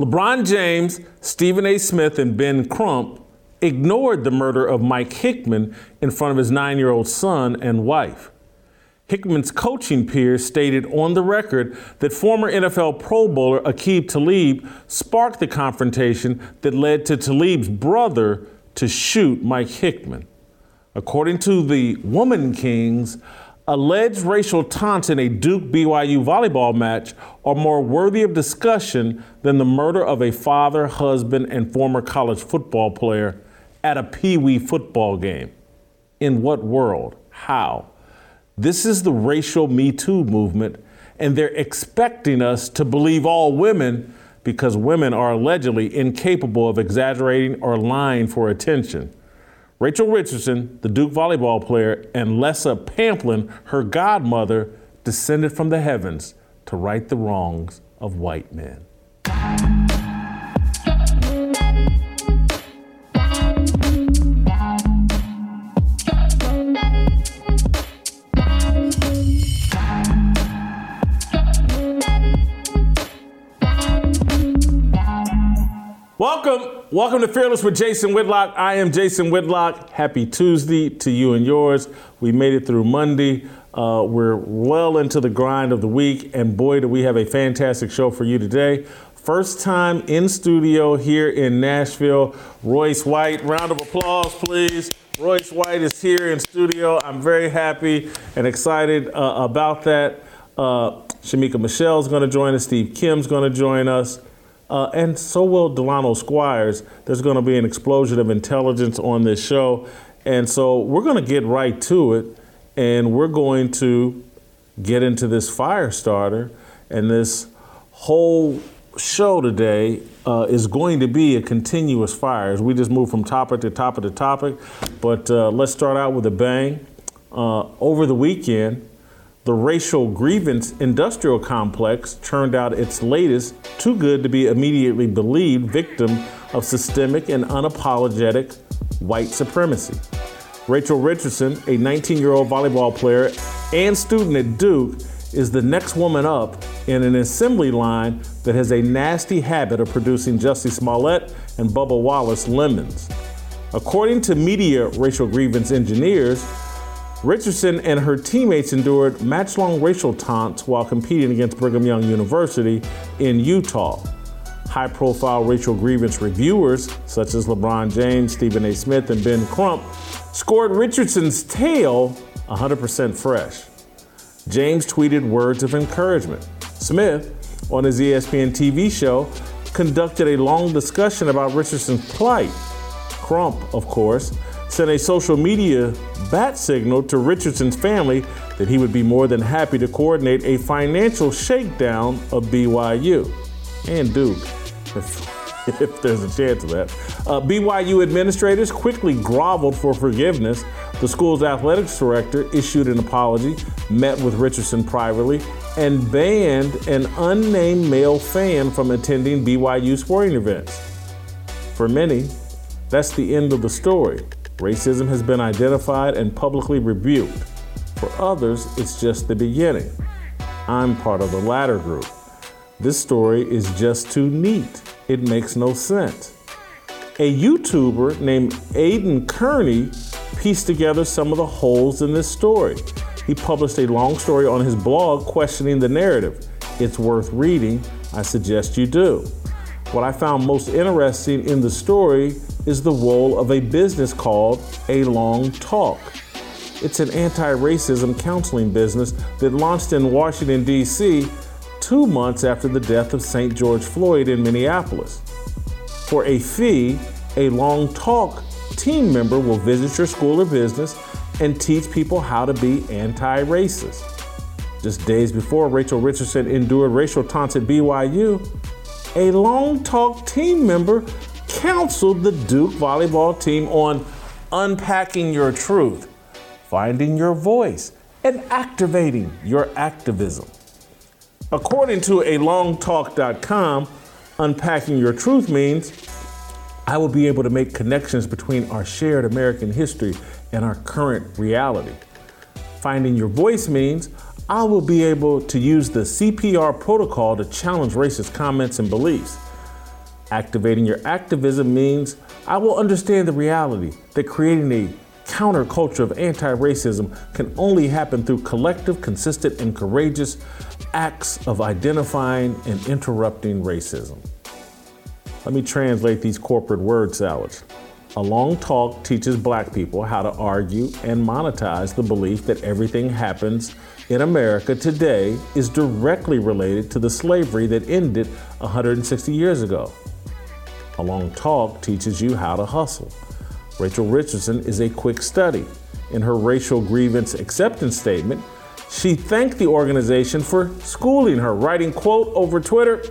LeBron James, Stephen A. Smith, and Ben Crump ignored the murder of Mike Hickman in front of his 9-year-old son and wife. Hickman's coaching peers stated on the record that former NFL Pro Bowler Aqib Talib sparked the confrontation that led to Talib's brother to shoot Mike Hickman. According to the Woman Kings, alleged racial taunts in a Duke-BYU volleyball match are more worthy of discussion than the murder of a father, husband, and former college football player at a Pee Wee football game. In what world? How? This is the racial Me Too movement, and they're expecting us to believe all women because women are allegedly incapable of exaggerating or lying for attention. Rachel Richardson, the Duke volleyball player, and Lessa Pamplin, her godmother, descended from the heavens to right the wrongs of white men. Welcome to Fearless with Jason Whitlock. I am Jason Whitlock. Happy Tuesday to you and yours. We made it through Monday. We're well into the grind of the week, and boy, do we have a fantastic show for you today. First time in studio here in Nashville, Royce White. Round of applause, please. Royce White is here in studio. I'm very happy and excited about that. Shamika Michelle is going to join us. Steve Kim is going to join us. And so will Delano Squires. There's going to be an explosion of intelligence on this show. And so we're going to get right to it. And we're going to get into this fire starter. And this whole show today is going to be a continuous fire as we just move from topic to topic to topic. But let's start out with a bang. Over the weekend, the racial grievance industrial complex churned out its latest, too good to be immediately believed, victim of systemic and unapologetic white supremacy. Rachel Richardson, a 19-year-old volleyball player and student at Duke, is the next woman up in an assembly line that has a nasty habit of producing Jussie Smollett and Bubba Wallace lemons. According to media racial grievance engineers, Richardson and her teammates endured match-long racial taunts while competing against Brigham Young University in Utah. High-profile racial grievance reviewers, such as LeBron James, Stephen A. Smith, and Ben Crump, scored Richardson's tale 100% fresh. James tweeted words of encouragement. Smith, on his ESPN TV show, conducted a long discussion about Richardson's plight. Crump, of course, sent a social media bat signal to Richardson's family that he would be more than happy to coordinate a financial shakedown of BYU and Duke, if there's a chance of that. BYU administrators quickly groveled for forgiveness. The school's athletics director issued an apology, met with Richardson privately, and banned an unnamed male fan from attending BYU sporting events. For many, that's the end of the story. Racism has been identified and publicly rebuked. For others, it's just the beginning. I'm part of the latter group. This story is just too neat. It makes no sense. A YouTuber named Aiden Kearney pieced together some of the holes in this story. He published a long story on his blog questioning the narrative. It's worth reading. I suggest you do. What I found most interesting in the story is the role of a business called A Long Talk. It's an anti-racism counseling business that launched in Washington, D.C. 2 months after the death of St. George Floyd in Minneapolis. For a fee, A Long Talk team member will visit your school or business and teach people how to be anti-racist. Just days before Rachel Richardson endured racial taunts at BYU, A Long Talk team member counseled the Duke volleyball team on unpacking your truth, finding your voice, and activating your activism. According to alongtalk.com, unpacking your truth means I will be able to make connections between our shared American history and our current reality. Finding your voice means I will be able to use the CPR protocol to challenge racist comments and beliefs. Activating your activism means I will understand the reality that creating a counterculture of anti-racism can only happen through collective, consistent, and courageous acts of identifying and interrupting racism. Let me translate these corporate word salads. A Long Talk teaches black people how to argue and monetize the belief that everything happens in America today is directly related to the slavery that ended 160 years ago. A Long Talk teaches you how to hustle. Rachel Richardson is a quick study. In her racial grievance acceptance statement, she thanked the organization for schooling her, writing, quote, over Twitter,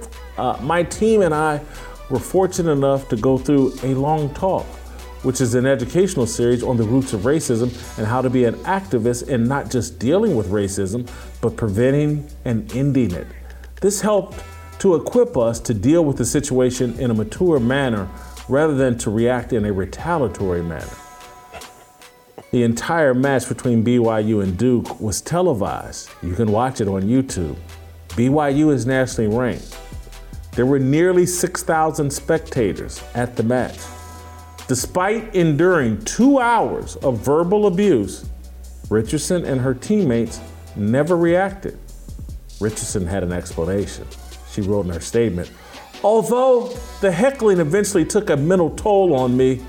my team and I were fortunate enough to go through A Long Talk, which is an educational series on the roots of racism and how to be an activist in not just dealing with racism, but preventing and ending it. This helped to equip us to deal with the situation in a mature manner rather than to react in a retaliatory manner. The entire match between BYU and Duke was televised. You can watch it on YouTube. BYU is nationally ranked. There were nearly 6,000 spectators at the match. Despite enduring 2 hours of verbal abuse, Richardson and her teammates never reacted. Richardson had an explanation. She wrote in her statement, although the heckling eventually took a mental toll on me,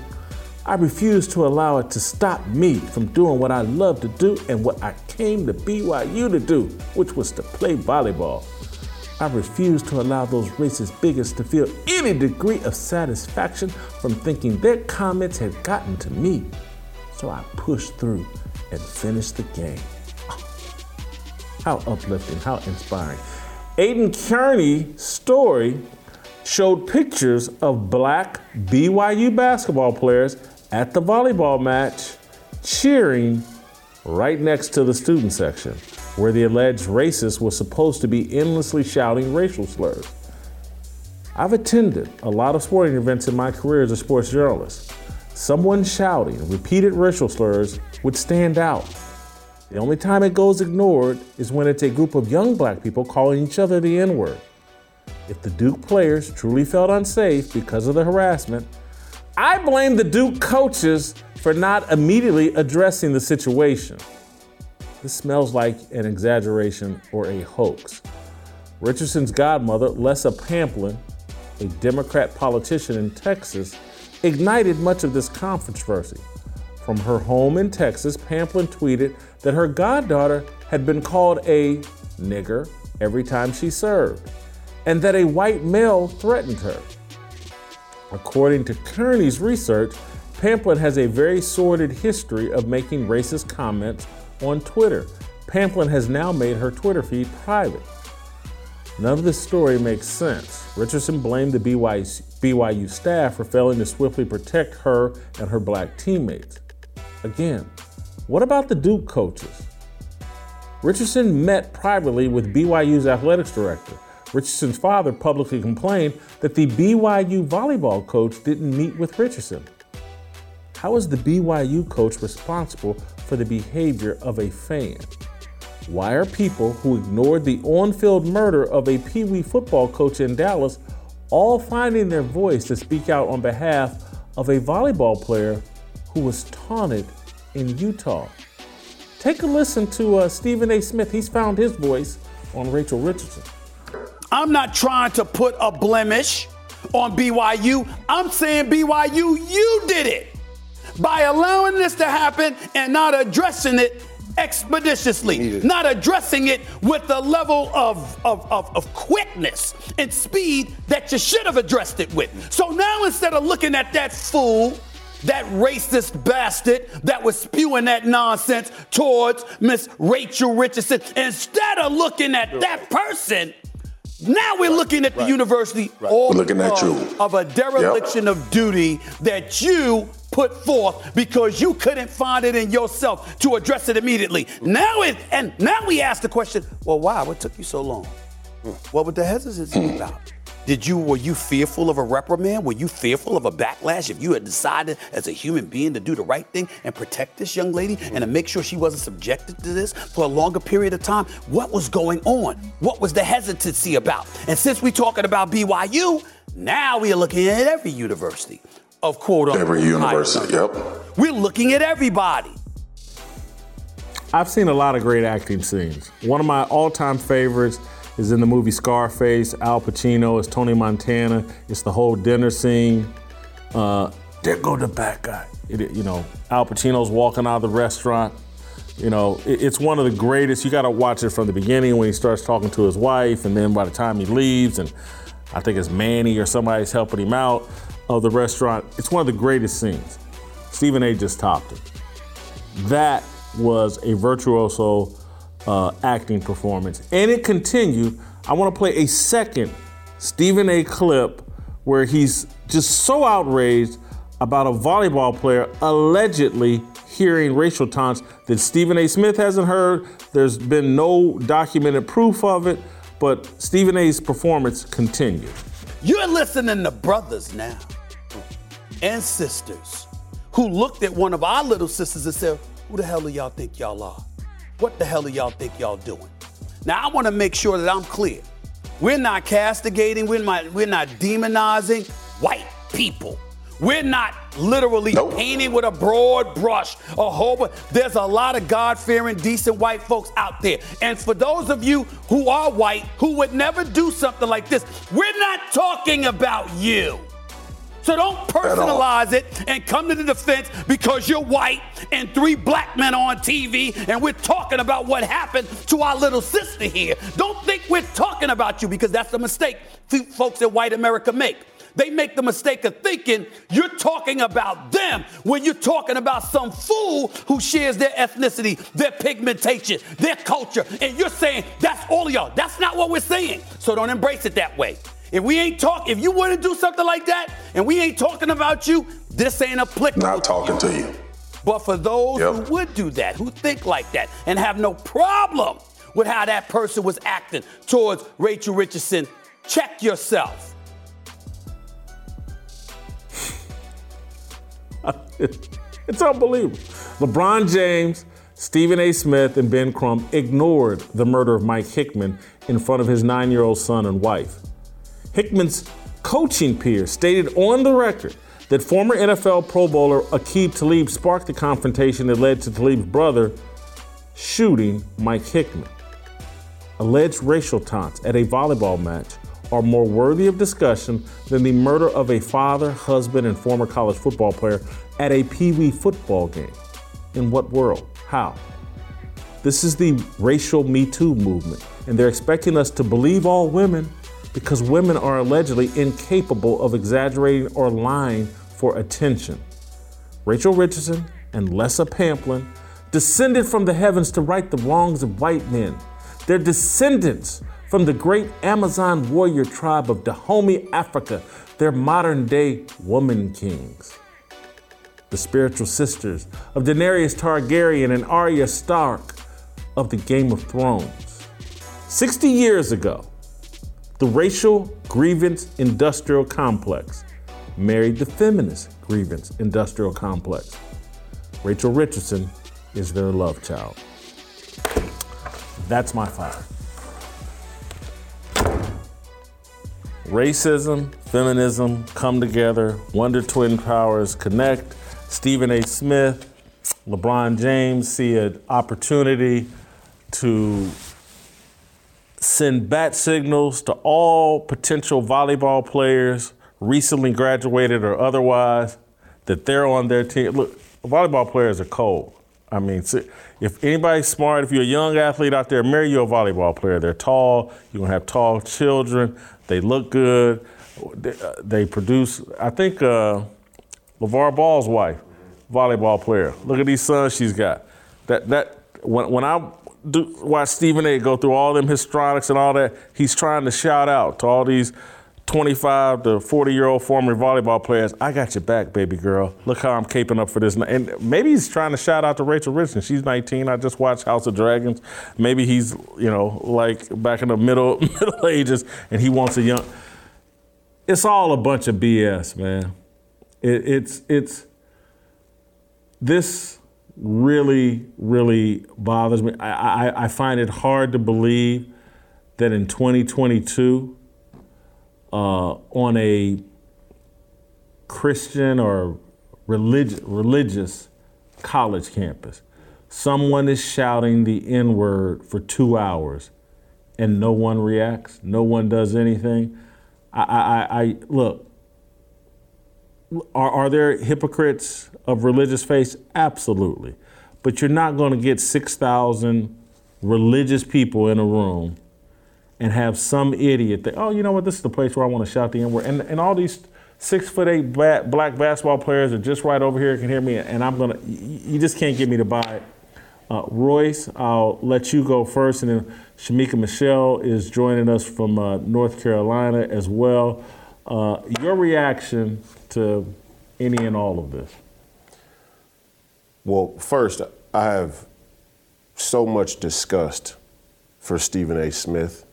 I refused to allow it to stop me from doing what I love to do and what I came to BYU to do, which was to play volleyball. I refuse to allow those racist bigots to feel any degree of satisfaction from thinking their comments had gotten to me. So I pushed through and finished the game. Oh, how uplifting, how inspiring. Aiden Kearney's story showed pictures of black BYU basketball players at the volleyball match cheering right next to the student section, where the alleged racist was supposed to be endlessly shouting racial slurs. I've attended a lot of sporting events in my career as a sports journalist. Someone shouting repeated racial slurs would stand out. The only time it goes ignored is when it's a group of young black people calling each other the N-word. If the Duke players truly felt unsafe because of the harassment, I blame the Duke coaches for not immediately addressing the situation. This smells like an exaggeration or a hoax. Richardson's godmother, Lessa Pamplin, a Democrat politician in Texas, ignited much of this controversy. From her home in Texas, Pamplin tweeted that her goddaughter had been called a nigger every time she served, and that a white male threatened her. According to Kearney's research, Pamplin has a very sordid history of making racist comments on Twitter. Pamplin has now made her Twitter feed private. None of this story makes sense. Richardson blamed the BYU staff for failing to swiftly protect her and her black teammates. Again, what about the Duke coaches? Richardson met privately with BYU's athletics director. Richardson's father publicly complained that the BYU volleyball coach didn't meet with Richardson. How is the BYU coach responsible for the behavior of a fan? Why are people who ignored the on-field murder of a Pee Wee football coach in Dallas all finding their voice to speak out on behalf of a volleyball player who was taunted in Utah? Take a listen to Stephen A. Smith. He's found his voice on Rachel Richardson. I'm not trying to put a blemish on BYU. I'm saying BYU, you did it. By allowing this to happen and not addressing it expeditiously, not addressing it with the level of quickness and speed that you should have addressed it with. So now instead of looking at that fool, that racist bastard that was spewing that nonsense towards Miss Rachel Richardson, instead of looking at that person, now we're looking at the university all of a dereliction of duty that you put forth because you couldn't find it in yourself to address it immediately. Now we ask the question, well, why? What took you so long? Well, what the hesitancy is about? Were you fearful of a reprimand? Were you fearful of a backlash? If you had decided as a human being to do the right thing and protect this young lady and to make sure she wasn't subjected to this for a longer period of time, what was going on? What was the hesitancy about? And since we're talking about BYU, Now we are looking at every university of quote-unquote. Every university, yep. We're looking at everybody. I've seen a lot of great acting scenes. One of my all-time favorites is in the movie Scarface. Al Pacino is Tony Montana. It's the whole dinner scene. There go the bad guy. Al Pacino's walking out of the restaurant. It's one of the greatest. You got to watch it from the beginning when he starts talking to his wife, and then by the time he leaves, and I think it's Manny or somebody's helping him out of the restaurant. It's one of the greatest scenes. Stephen A. just topped it. That was a virtuoso acting performance. And it continued. I want to play a second Stephen A. clip where he's just so outraged about a volleyball player allegedly hearing racial taunts that Stephen A. Smith hasn't heard. There's been no documented proof of it, but Stephen A.'s performance continued. You're listening to brothers now and sisters who looked at one of our little sisters and said, who the hell do y'all think y'all are? What the hell do y'all think y'all doing? Now, I want to make sure that I'm clear. We're not castigating, we're not demonizing white people. We're not literally painting with a broad brush, there's a lot of God-fearing, decent white folks out there. And for those of you who are white, who would never do something like this, we're not talking about you. So don't personalize it and come to the defense because you're white and three black men on TV and we're talking about what happened to our little sister here. Don't think we're talking about you, because that's the mistake folks in white America make. They make the mistake of thinking you're talking about them when you're talking about some fool who shares their ethnicity, their pigmentation, their culture, and you're saying that's all of y'all. That's not what we're saying. So don't embrace it that way. If you wouldn't do something like that and we ain't talking about you, this ain't applicable. Not talking to you. But for those who would do that, who think like that and have no problem with how that person was acting towards Rachel Richardson, check yourself. It's unbelievable. LeBron James, Stephen A. Smith, and Ben Crump ignored the murder of Mike Hickman in front of his 9-year-old son and wife. Hickman's coaching peers stated on the record that former NFL Pro Bowler Aqib Talib sparked the confrontation that led to Talib's brother shooting Mike Hickman. Alleged racial taunts at a volleyball match are more worthy of discussion than the murder of a father, husband, and former college football player at a Pee Wee football game. In what world? How? This is the racial Me Too movement, and they're expecting us to believe all women because women are allegedly incapable of exaggerating or lying for attention. Rachel Richardson and Lessa Pamplin descended from the heavens to right the wrongs of white men. Their descendants from the great Amazon warrior tribe of Dahomey, Africa, their modern-day Woman Kings. The spiritual sisters of Daenerys Targaryen and Arya Stark of the Game of Thrones. 60 years ago, the racial grievance industrial complex married the feminist grievance industrial complex. Rachel Richardson is their love child. That's my fire. Racism, feminism, come together. Wonder Twin Powers connect. Stephen A. Smith, LeBron James see an opportunity to send bat signals to all potential volleyball players, recently graduated or otherwise, that they're on their team. Look, volleyball players are cold. I mean, if anybody's smart, if you're a young athlete out there, marry you a volleyball player. They're tall. You're going to have tall children. They look good. They produce. I think LeVar Ball's wife, volleyball player. Look at these sons she's got. When I watch Stephen A. go through all them histrionics and all that, he's trying to shout out to all these 25 to 40-year-old former volleyball players, I got your back, baby girl. Look how I'm caping up for this. And maybe he's trying to shout out to Rachel Richardson. She's 19. I just watched House of Dragons. Maybe he's, like back in the middle ages, and he wants a young. It's all a bunch of BS, man. It's this really, really bothers me. I find it hard to believe that in 2022. on a Christian or religious college campus. Someone is shouting the N-word for 2 hours and no one reacts, no one does anything. Look, are there hypocrites of religious faith? Absolutely. But you're not going to get 6,000 religious people in a room and have some idiot that, oh, you know what, this is the place where I want to shout the N-word. And all these 6'8" black basketball players are just right over here, can hear me, and I'm going to, you just can't get me to buy it. Royce, I'll let you go first, and then Shamika Michelle is joining us from North Carolina as well. Your reaction to any and all of this? Well, first, I have so much disgust for Stephen A. Smith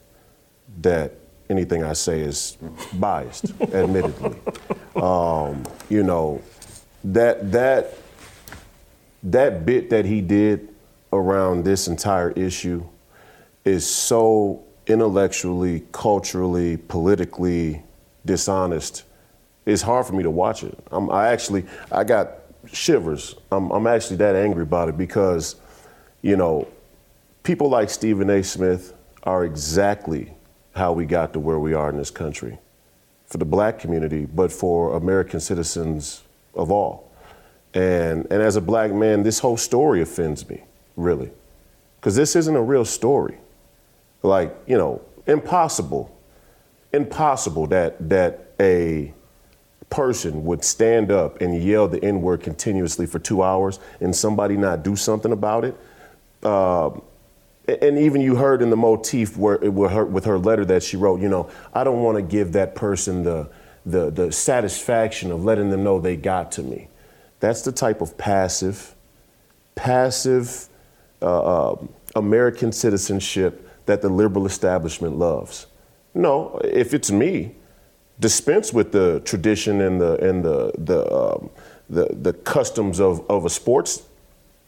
that anything I say is biased, admittedly. You know, that bit that he did around this entire issue is so intellectually, culturally, politically dishonest. It's hard for me to watch it. I got shivers. I'm actually that angry about it because, you know, people like Stephen A. Smith are exactly how we got to where we are in this country, for the black community, but for American citizens of all. And as a black man, this whole story offends me, really, because this isn't a real story. Like, you know, impossible that a person would stand up and yell the N-word continuously for 2 hours and somebody not do something about it. And even you heard in the motif with her letter that she wrote, you know, I don't want to give that person the satisfaction of letting them know they got to me. That's the type of passive American citizenship that the liberal establishment loves. No, if it's me, dispense with the tradition and the customs of a sports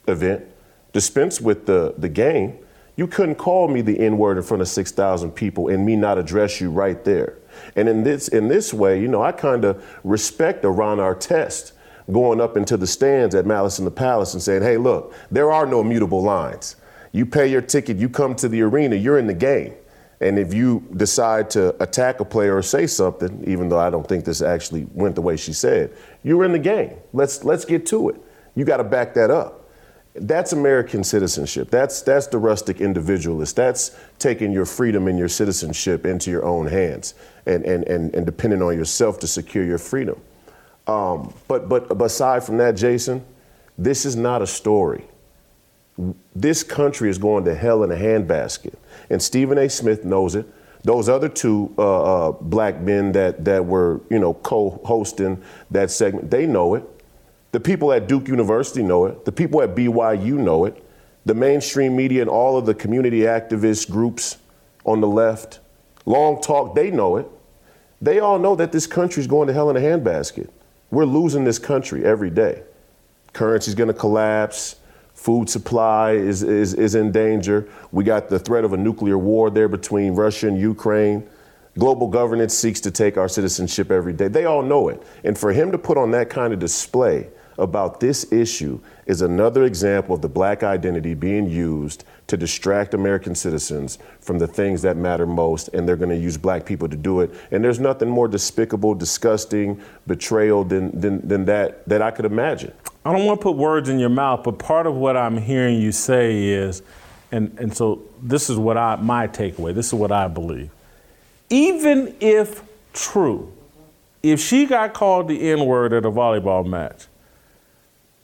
event. Dispense with the game. You couldn't call me the N-word in front of 6,000 people and me not address you right there. And in this way, you know, I kind of respect Ron Artest going up into the stands at Malice in the Palace and saying, hey, look, there are no immutable lines. You pay your ticket, you come to the arena, you're in the game. And if you decide to attack a player or say something, even though I don't think this actually went the way she said, you're in the game. Let's get to it. You got to back that up. That's American citizenship. That's the rustic individualist. That's taking your freedom and your citizenship into your own hands and depending on yourself to secure your freedom. But aside from that, Jason, this is not a story. This country is going to hell in a handbasket. And Stephen A. Smith knows it. Those other two black men that were, you know, co-hosting that segment, they know it. The people at Duke University know it. The people at BYU know it. The mainstream media and all of the community activist groups on the left, Long Talk, they know it. They all know that this country's going to hell in a handbasket. We're losing this country every day. Currency's going to collapse. Food supply is in danger. We got the threat of a nuclear war there between Russia and Ukraine. Global governance seeks to take our citizenship every day. They all know it. And for him to put on that kind of display about this issue is another example of the black identity being used to distract American citizens from the things that matter most, and they're going to use black people to do it. And there's nothing more despicable, disgusting, betrayal than that I could imagine. I don't want to put words in your mouth, but part of what I'm hearing you say is, and so this is what my takeaway, this is what I believe. Even if true, if she got called the N-word at a volleyball match,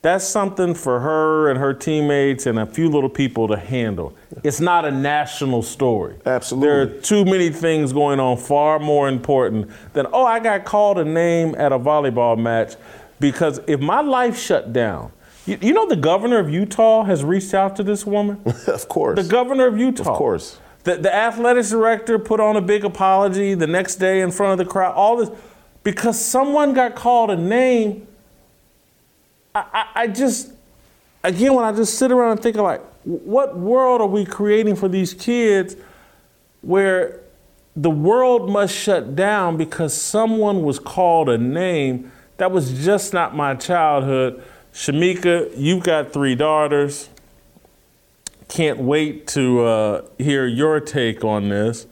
that's something for her and her teammates and a few little people to handle. It's not a national story. Absolutely. There are too many things going on far more important than, oh, I got called a name at a volleyball match. Because if my life shut down, you know the governor of Utah has reached out to this woman? Of course. The governor of Utah. Of course. The athletics director put on a big apology the next day in front of the crowd, all this, because someone got called a name. I just, again, when I just sit around and think of like, what world are we creating for these kids where the world must shut down because someone was called a name that was just not my childhood. Shamika, you've got three daughters. Can't wait to hear your take on this.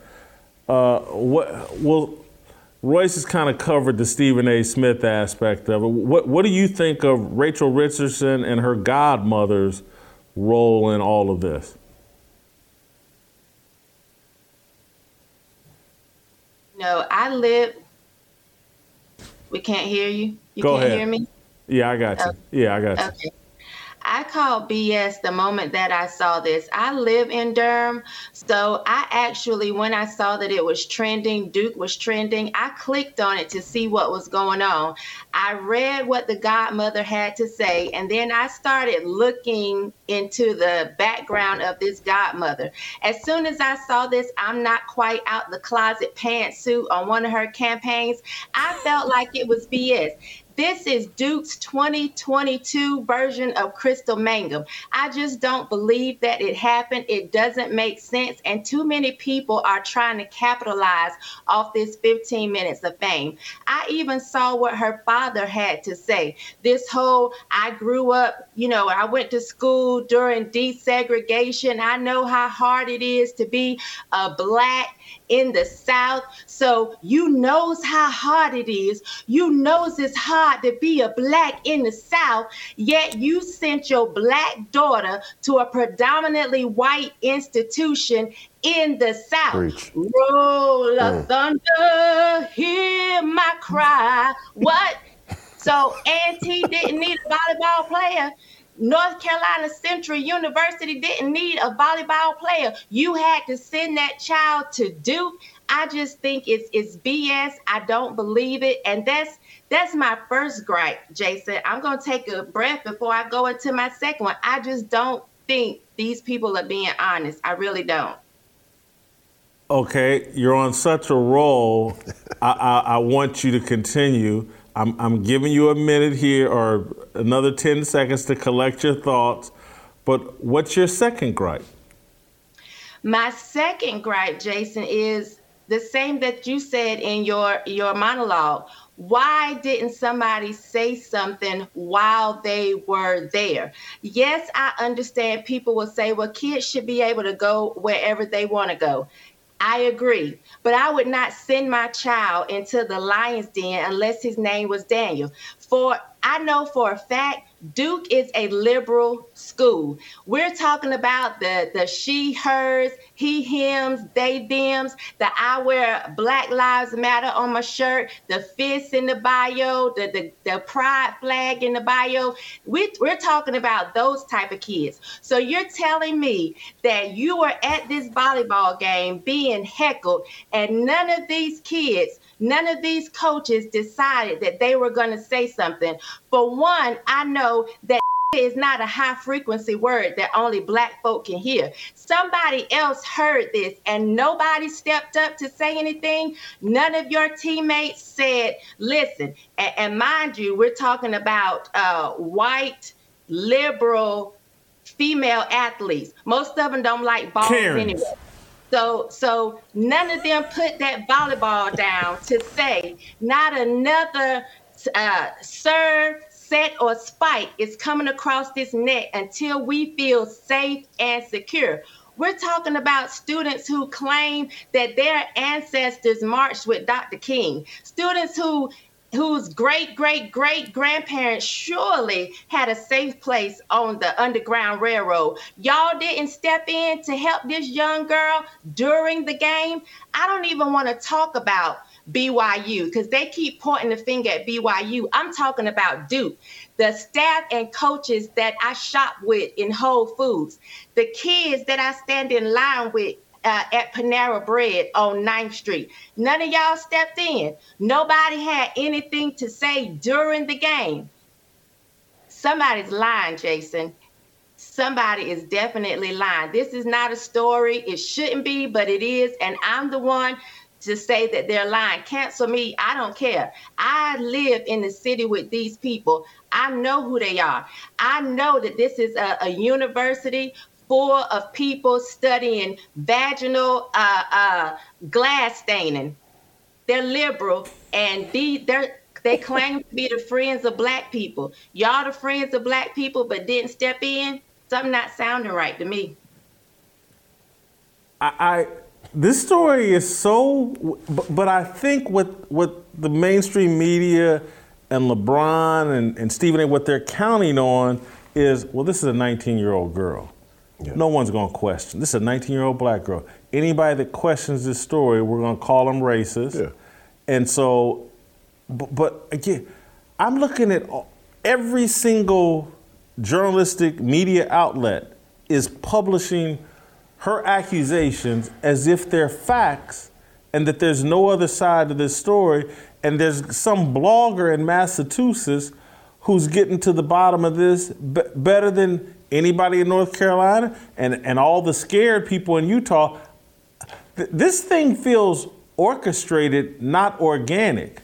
Well, Royce has kind of covered the Stephen A. Smith aspect of it. What do you think of Rachel Richardson and her godmother's role in all of this? No, I live. We can't hear you. You Go can't ahead. Hear me? Yeah, I got you. Okay. Yeah, I got you. Okay. I called BS the moment that I saw this. I live in Durham, so I actually, when I saw that it was trending, Duke was trending, I clicked on it to see what was going on. I read what the godmother had to say, and then I started looking into the background of this godmother. As soon as I saw this, I'm not quite out the closet pantsuit on one of her campaigns, I felt like it was BS. This is Duke's 2022 version of Crystal Mangum. I just don't believe that it happened. It doesn't make sense. And too many people are trying to capitalize off this 15 minutes of fame. I even saw what her father had to say. This whole, I grew up, you know, I went to school during desegregation. I know how hard it is to be a Black in the South. So you knows how hard it is. You knows it's hard to be a Black in the South, yet you sent your Black daughter to a predominantly white institution in the South. Preach. Roll of thunder, hear my cry. What? So Auntie didn't need a volleyball player. North Carolina Central University didn't need a volleyball player. You had to send that child to Duke. I just think it's BS. I don't believe it. And that's my first gripe, Jason. I'm going to take a breath before I go into my second one. I just don't think these people are being honest. I really don't. Okay, you're on such a roll. I want you to continue. I'm giving you a minute here or another 10 seconds to collect your thoughts. But what's your second gripe? My second gripe, Jason, is the same that you said in your monologue. Why didn't somebody say something while they were there? Yes, I understand people will say, well, kids should be able to go wherever they want to go. I agree, but I would not send my child into the lion's den unless his name was Daniel. For I know for a fact, Duke is a liberal school. We're talking about the she, hers, he, hims, they, thems, the I wear Black Lives Matter on my shirt, the fist in the bio, the pride flag in the bio. We're talking about those type of kids. So you're telling me that you were at this volleyball game being heckled and none of these coaches decided that they were going to say something. For one, I know that is not a high frequency word that only Black folk can hear. Somebody else heard this and nobody stepped up to say anything. None of your teammates said, listen, and mind you, we're talking about white, liberal, female athletes. Most of them don't like balls anyway. So none of them put that volleyball down to say not another serve, set, or spike is coming across this net until we feel safe and secure. We're talking about students who claim that their ancestors marched with Dr. King, students whose great-great-great-grandparents surely had a safe place on the Underground Railroad. Y'all didn't step in to help this young girl during the game. I don't even want to talk about BYU because they keep pointing the finger at BYU. I'm talking about Duke, the staff and coaches that I shop with in Whole Foods, the kids that I stand in line with at Panera Bread on 9th Street. None of y'all stepped in. Nobody had anything to say during the game. Somebody's lying, Jason. Somebody is definitely lying. This is not a story. It shouldn't be, but it is. And I'm the one to say that they're lying. Cancel me. I don't care. I live in the city with these people. I know who they are. I know that this is a university full of people studying vaginal glass staining. They're liberal, and they claim to be the friends of black people. Y'all the friends of black people, but didn't step in? Something not sounding right to me. This story is so, but I think what the mainstream media and LeBron and Stephen A., what they're counting on is, well, this is a 19-year-old girl. Yeah. No one's going to question. This is a 19-year-old black girl. Anybody that questions this story, we're going to call them racist. Yeah. And so, but again, I'm looking at every single journalistic media outlet is publishing her accusations as if they're facts and that there's no other side to this story. And there's some blogger in Massachusetts who's getting to the bottom of this better than anybody in North Carolina and all the scared people in Utah. This thing feels orchestrated, not organic.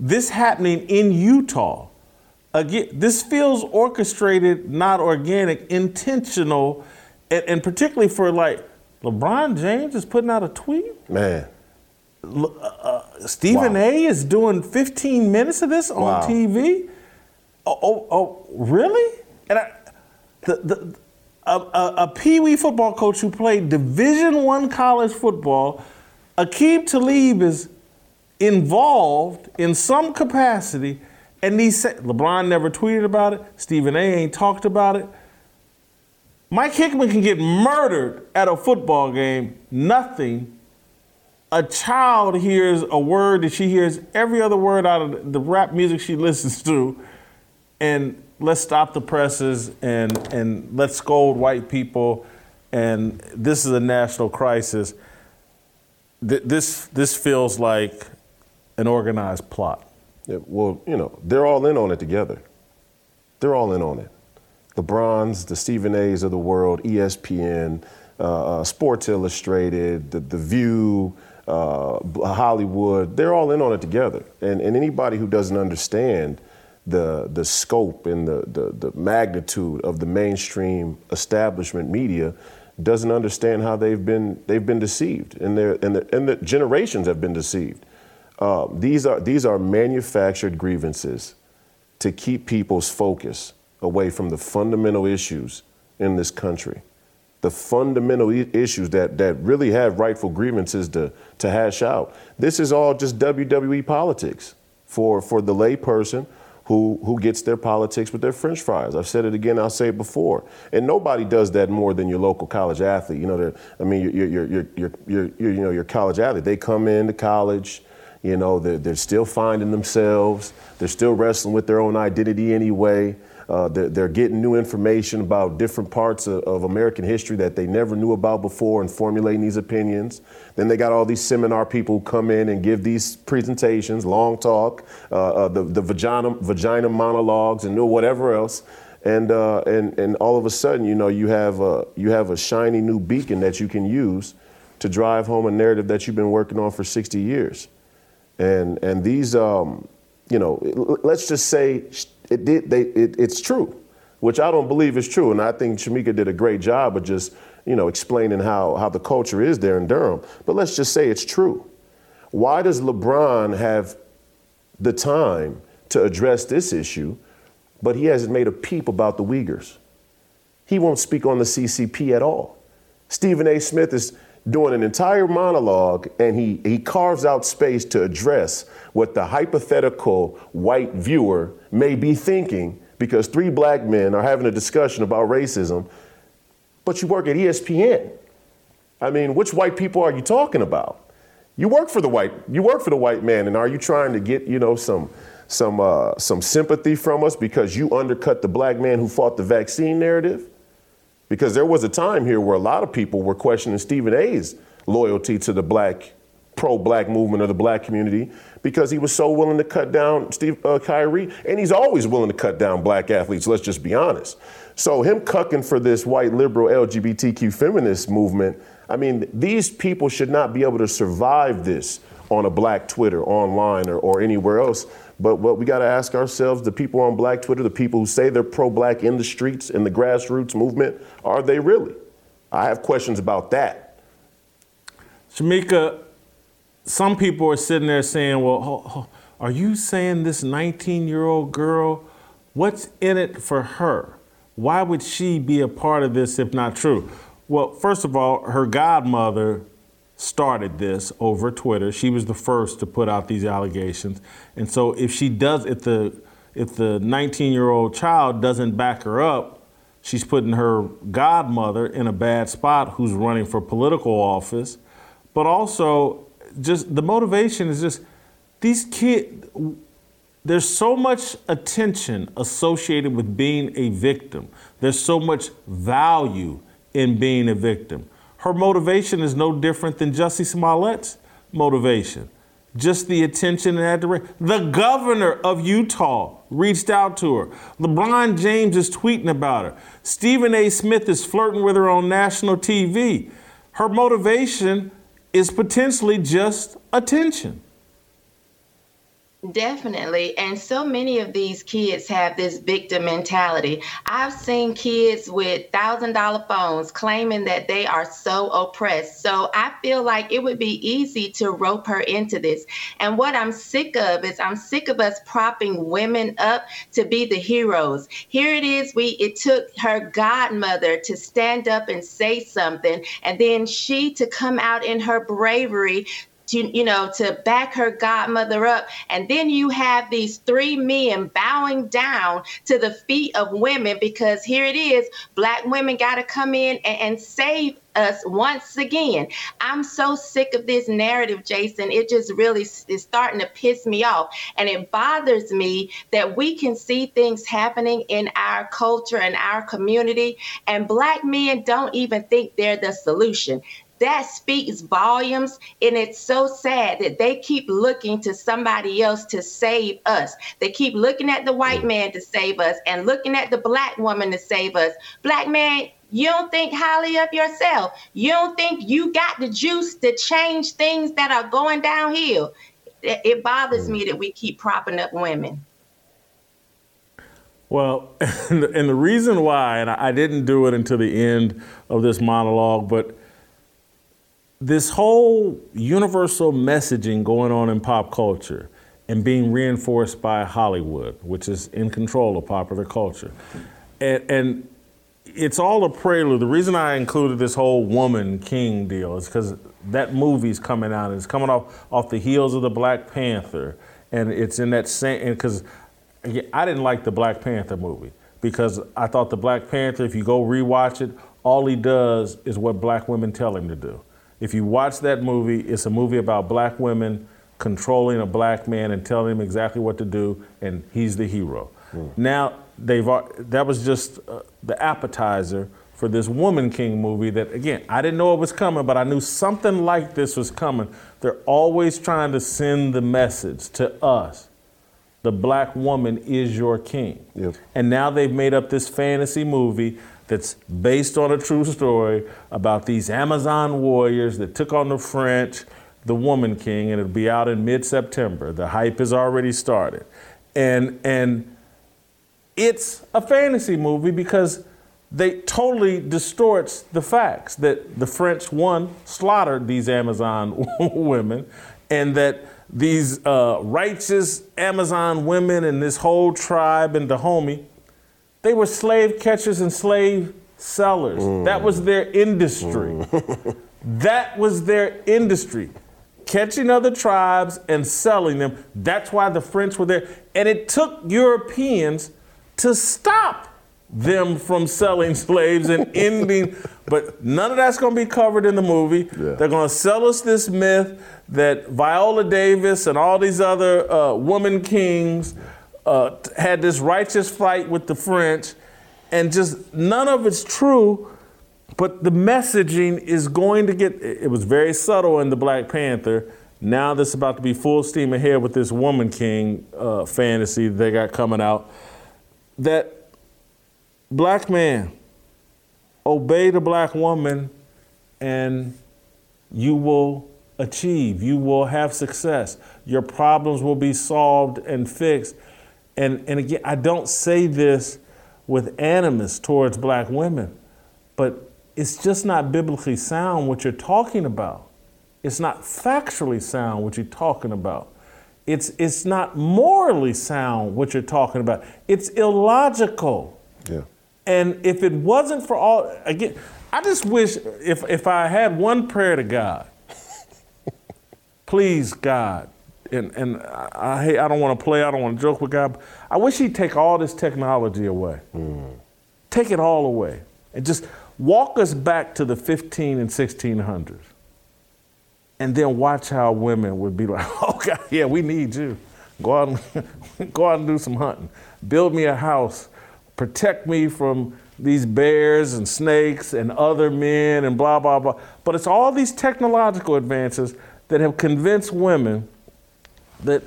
This happening in Utah. Again, this feels orchestrated, not organic, intentional, and particularly for like LeBron James is putting out a tweet. Man. Stephen A. is doing 15 minutes of this on TV. Oh, really? And a Pee Wee football coach who played Division I college football, Aqib Talib is involved in some capacity, and LeBron never tweeted about it. Stephen A. ain't talked about it. Mike Hickman can get murdered at a football game. Nothing. A child hears a word that she hears every other word out of the rap music she listens to, and let's stop the presses and let's scold white people, and this is a national crisis. This feels like an organized plot. Yeah, well, you know, they're all in on it together. They're all in on it. The LeBrons, the Stephen A's of the world, ESPN, Sports Illustrated, The View, Hollywood, they're all in on it together. And anybody who doesn't understand the scope and the magnitude of the mainstream establishment media doesn't understand how they've been deceived, and the generations have been deceived. These are manufactured grievances to keep people's focus away from the fundamental issues in this country, the fundamental issues that really have rightful grievances to hash out. This is all just WWE politics for the layperson who gets their politics with their french fries. I've said it again, I'll say it before. And nobody does that more than your local college athlete. You know, I mean, your college athlete, they come into college, you know, they're still finding themselves, they're still wrestling with their own identity anyway. They're getting new information about different parts of American history that they never knew about before and formulating these opinions. Then they got all these seminar people who come in and give these presentations, long talk, the vagina monologues and whatever else. And all of a sudden, you know, you have a shiny new beacon that you can use to drive home a narrative that you've been working on for 60 years. And these, you know, let's just say it's true, which I don't believe is true. And I think Shamika did a great job of just, you know, explaining how the culture is there in Durham. But let's just say it's true. Why does LeBron have the time to address this issue, but he hasn't made a peep about the Uyghurs? He won't speak on the CCP at all. Stephen A. Smith is doing an entire monologue, and he carves out space to address what the hypothetical white viewer may be thinking because three black men are having a discussion about racism, but you work at ESPN. I mean, which white people are you talking about? You work for the white man, and are you trying to get, you know, some sympathy from us because you undercut the black man who fought the vaccine narrative? Because there was a time here where a lot of people were questioning Stephen A.'s loyalty to the black, pro-black movement or the black community because he was so willing to cut down Kyrie. And he's always willing to cut down black athletes, let's just be honest. So him cucking for this white liberal LGBTQ feminist movement, I mean, these people should not be able to survive this on a black Twitter, online or anywhere else. But what we got to ask ourselves, the people on black Twitter, the people who say they're pro-black in the streets, in the grassroots movement, are they really? I have questions about that. Shamika, some people are sitting there saying, well, are you saying this 19-year-old girl, what's in it for her? Why would she be a part of this if not true? Well, first of all, her godmother started this over Twitter. She was the first to put out these allegations. And so if she does, if the 19-year-old child doesn't back her up, she's putting her godmother in a bad spot who's running for political office. But also, just the motivation is just these kids, there's so much attention associated with being a victim. There's so much value in being a victim. Her motivation is no different than Jussie Smollett's motivation. Just the attention and adoration. The governor of Utah reached out to her. LeBron James is tweeting about her. Stephen A. Smith is flirting with her on national TV. Her motivation is potentially just attention. Definitely. And so many of these kids have this victim mentality. I've seen kids with $1,000 phones claiming that they are so oppressed. So I feel like it would be easy to rope her into this. And what I'm sick of is I'm sick of us propping women up to be the heroes. Here it is. It took her godmother to stand up and say something, and then she to come out in her bravery to back her godmother up. And then you have these three men bowing down to the feet of women because here it is, Black women got to come in and save us once again. I'm so sick of this narrative, Jason. It just really is starting to piss me off. And it bothers me that we can see things happening in our culture and our community, and Black men don't even think they're the solution. That speaks volumes, and it's so sad that they keep looking to somebody else to save us. They keep looking at the white man to save us and looking at the Black woman to save us. Black man, you don't think highly of yourself. You don't think you got the juice to change things that are going downhill. It bothers me that we keep propping up women. Well, and the reason why, and I didn't do it until the end of this monologue, but this whole universal messaging going on in pop culture and being reinforced by Hollywood, which is in control of popular culture. And it's all a prelude. The reason I included this whole Woman King deal is because that movie's coming out. And it's coming off the heels of the Black Panther. And it's in that same, because I didn't like the Black Panther movie because I thought the Black Panther, if you go rewatch it, all he does is what Black women tell him to do. If you watch that movie, it's a movie about Black women controlling a Black man and telling him exactly what to do, and he's the hero. Mm. Now, that was just the appetizer for this Woman King movie that, again, I didn't know it was coming, but I knew something like this was coming. They're always trying to send the message to us, the Black woman is your king. Yep. And now they've made up this fantasy movie that's based on a true story about these Amazon warriors that took on the French, the Woman King, and it'll be out in mid-September. The hype has already started. And it's a fantasy movie because they totally distorts the facts that the French, one, slaughtered these Amazon women, and that these righteous Amazon women and this whole tribe in Dahomey, they were slave catchers and slave sellers. Mm. That was their industry. Mm. That was their industry. Catching other tribes and selling them. That's why the French were there. And it took Europeans to stop them from selling slaves and ending. But none of that's going to be covered in the movie. Yeah. They're going to sell us this myth that Viola Davis and all these other woman kings had this righteous fight with the French, and just none of it's true, but the messaging is going to get, it was very subtle in the Black Panther. Now this is about to be full steam ahead with this Woman King fantasy they got coming out. That Black man, obey the Black woman and you will achieve, you will have success. Your problems will be solved and fixed. And again, I don't say this with animus towards Black women, but it's just not biblically sound what you're talking about. It's not factually sound what you're talking about. It's not morally sound what you're talking about. It's illogical. Yeah. And if it wasn't for all, again, I just wish if I had one prayer to God, please, God, and I don't want to play, I don't want to joke with God, but I wish he'd take all this technology away. Mm. Take it all away. And just walk us back to the 15 and 1600s. And then watch how women would be like, oh, God, yeah, we need you. Go out and do some hunting. Build me a house. Protect me from these bears and snakes and other men and blah, blah, blah. But it's all these technological advances that have convinced women that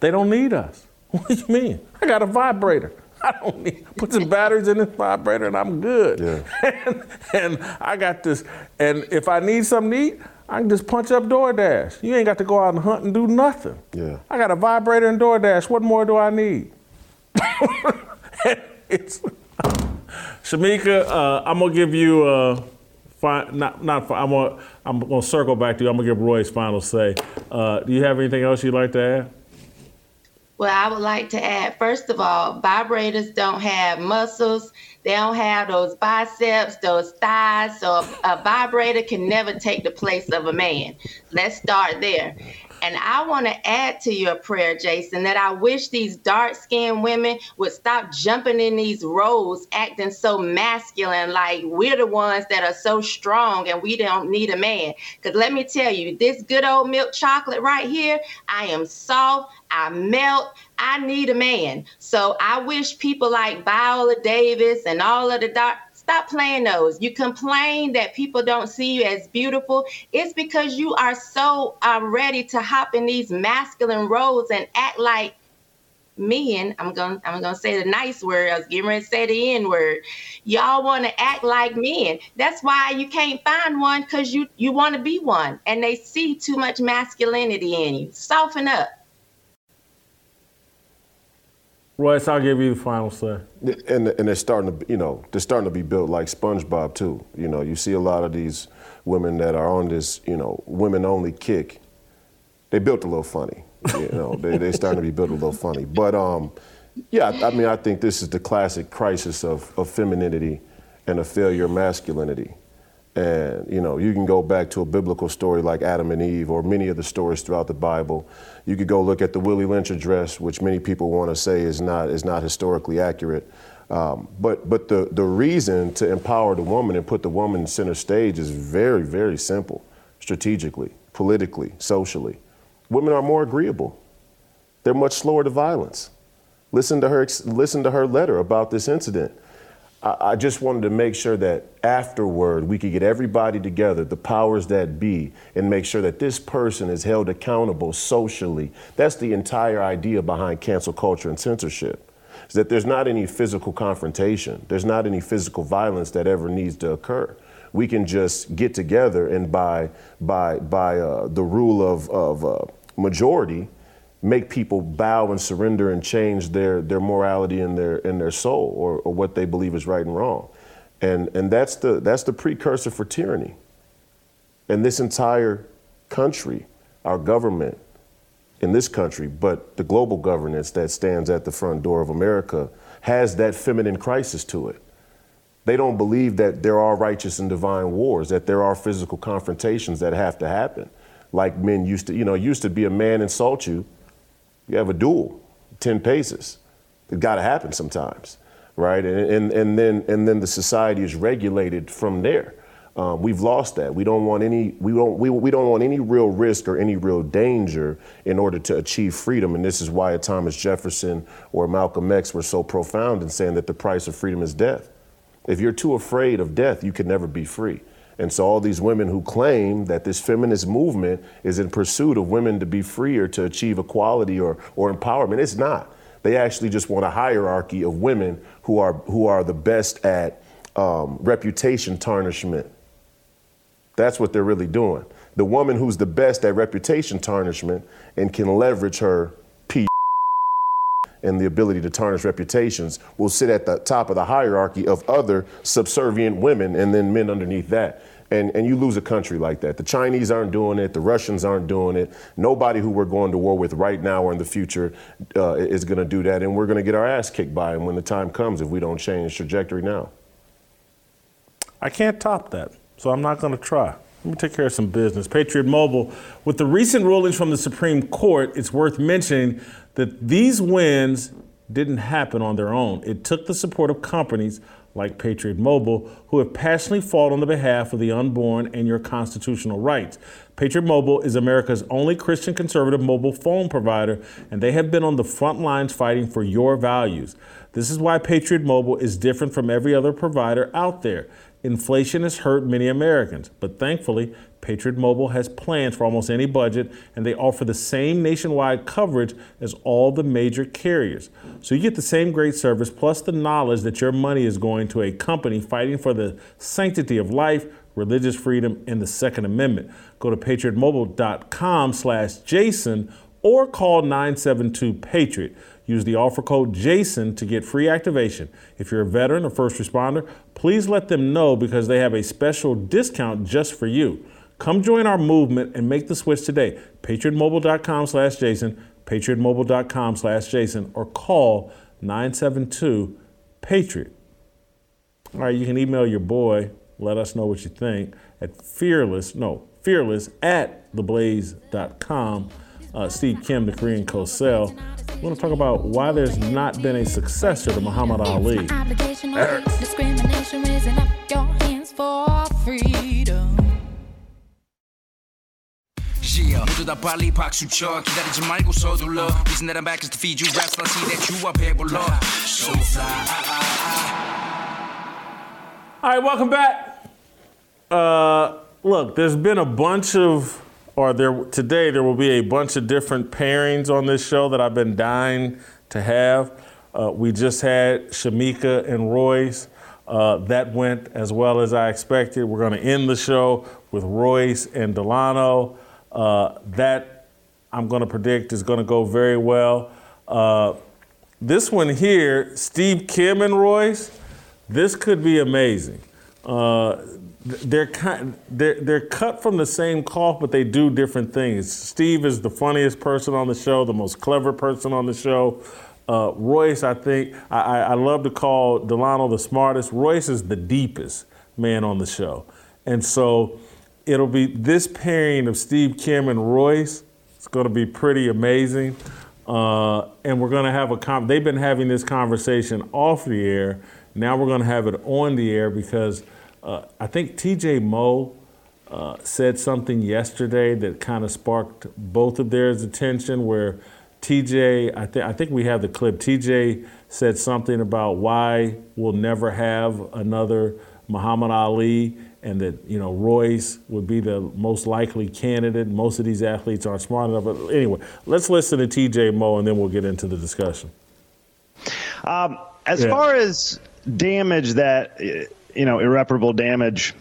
they don't need us. What do you mean? I got a vibrator. I don't need, put some batteries in this vibrator and I'm good. Yeah. And I got this. And if I need something to eat, I can just punch up DoorDash. You ain't got to go out and hunt and do nothing. Yeah. I got a vibrator and DoorDash. What more do I need? Shamika, I'm gonna give you I'm gonna circle back to you. I'm gonna give Royce final say. Do you have anything else you'd like to add? Well, I would like to add, first of all, vibrators don't have muscles. They don't have those biceps, those thighs. So a vibrator can never take the place of a man. Let's start there. And I want to add to your prayer, Jason, that I wish these dark-skinned women would stop jumping in these roles, acting so masculine, like we're the ones that are so strong and we don't need a man. Because let me tell you, this good old milk chocolate right here, I am soft, I melt, I need a man. So I wish people like Viola Davis and all of the stop playing those. You complain that people don't see you as beautiful. It's because you are so ready to hop in these masculine roles and act like men. I'm gonna say the nice word. I was getting ready to say the N word. Y'all want to act like men. That's why you can't find one, because you want to be one. And they see too much masculinity in you. Soften up. Royce, I'll give you the final say. And they're starting to be built like SpongeBob too. You know, you see a lot of these women that are on this, women-only kick. They built a little funny. You know, they're starting to be built a little funny. But I think this is the classic crisis of femininity and a failure of masculinity. And, you can go back to a biblical story like Adam and Eve or many of the stories throughout the Bible. You could go look at the Willie Lynch address, which many people want to say is not historically accurate. But the reason to empower the woman and put the woman center stage is very, very simple, strategically, politically, socially. Women are more agreeable. They're much slower to violence. Listen to her letter about this incident. I just wanted to make sure that afterward we could get everybody together, the powers that be, and make sure that this person is held accountable socially. That's the entire idea behind cancel culture and censorship, is that there's not any physical confrontation. There's not any physical violence that ever needs to occur. We can just get together and by the rule of majority, make people bow and surrender and change their morality and their soul or what they believe is right and wrong. And that's the precursor for tyranny. And this entire country, our government in this country, but the global governance that stands at the front door of America has that feminine crisis to it. They don't believe that there are righteous and divine wars, that there are physical confrontations that have to happen. Like men used to, used to be a man insult you, you have a duel, 10 paces. It got to happen sometimes, right? And then the society is regulated from there. We've lost that. We don't want any real risk or any real danger in order to achieve freedom. And this is why Thomas Jefferson or Malcolm X were so profound in saying that the price of freedom is death. If you're too afraid of death, you can never be free. And so all these women who claim that this feminist movement is in pursuit of women to be free or to achieve equality or empowerment, it's not. They actually just want a hierarchy of women who are the best at reputation tarnishment. That's what they're really doing. The woman who's the best at reputation tarnishment and can leverage her and the ability to tarnish reputations will sit at the top of the hierarchy of other subservient women and then men underneath that. And you lose a country like that. The Chinese aren't doing it. The Russians aren't doing it. Nobody who we're going to war with right now or in the future is going to do that. And we're going to get our ass kicked by them when the time comes if we don't change trajectory now. I can't top that, so I'm not going to try. Let me take care of some business. Patriot Mobile, with the recent rulings from the Supreme Court, it's worth mentioning that these wins didn't happen on their own. It took the support of companies like Patriot Mobile, who have passionately fought on the behalf of the unborn and your constitutional rights. Patriot Mobile is America's only Christian conservative mobile phone provider, and they have been on the front lines fighting for your values. This is why Patriot Mobile is different from every other provider out there. Inflation has hurt many Americans, but thankfully, Patriot Mobile has plans for almost any budget, and they offer the same nationwide coverage as all the major carriers. So you get the same great service, plus the knowledge that your money is going to a company fighting for the sanctity of life, religious freedom, and the Second Amendment. Go to patriotmobile.com/Jason or call 972-PATRIOT. Use the offer code JASON to get free activation. If you're a veteran or first responder, please let them know because they have a special discount just for you. Come join our movement and make the switch today. PatriotMobile.com/Jason, PatriotMobile.com/Jason, or call 972-PATRIOT. All right, you can email your boy. Let us know what you think at fearless@theblaze.com. Steve Kim, the Korean Cosell. We're going to talk about why there's not been a successor to Muhammad Ali. Discrimination raising up your hands for freedom. Yeah, 모두 다 빨리 박수쳐 기다리지 말고 서둘러 Reason that I'm back is to feed you raps, but I see that you are 배불러. So fly. All right, welcome back. Look, there's been a bunch of... Today there will be a bunch of different pairings on this show that I've been dying to have. We just had Shamika and Royce. That went as well as I expected. We're going to end the show with Royce and Delano. That I'm going to predict is going to go very well. This one here, Steve Kim and Royce, this could be amazing. They're cut from the same cloth, but they do different things. Steve is the funniest person on the show, the most clever person on the show. Royce, I think, I love to call Delano the smartest. Royce is the deepest man on the show. And so it'll be this pairing of Steve Kim and Royce. It's going to be pretty amazing. And we're going to have they've been having this conversation off the air. Now we're going to have it on the air because I think TJ Moe said something yesterday that kind of sparked both of their attention where TJ, I think we have the clip, TJ said something about why we'll never have another Muhammad Ali and that, you know, Royce would be the most likely candidate. Most of these athletes aren't smart enough. But anyway, let's listen to TJ Moe and then we'll get into the discussion. As far as damage that... you know, irreparable damage.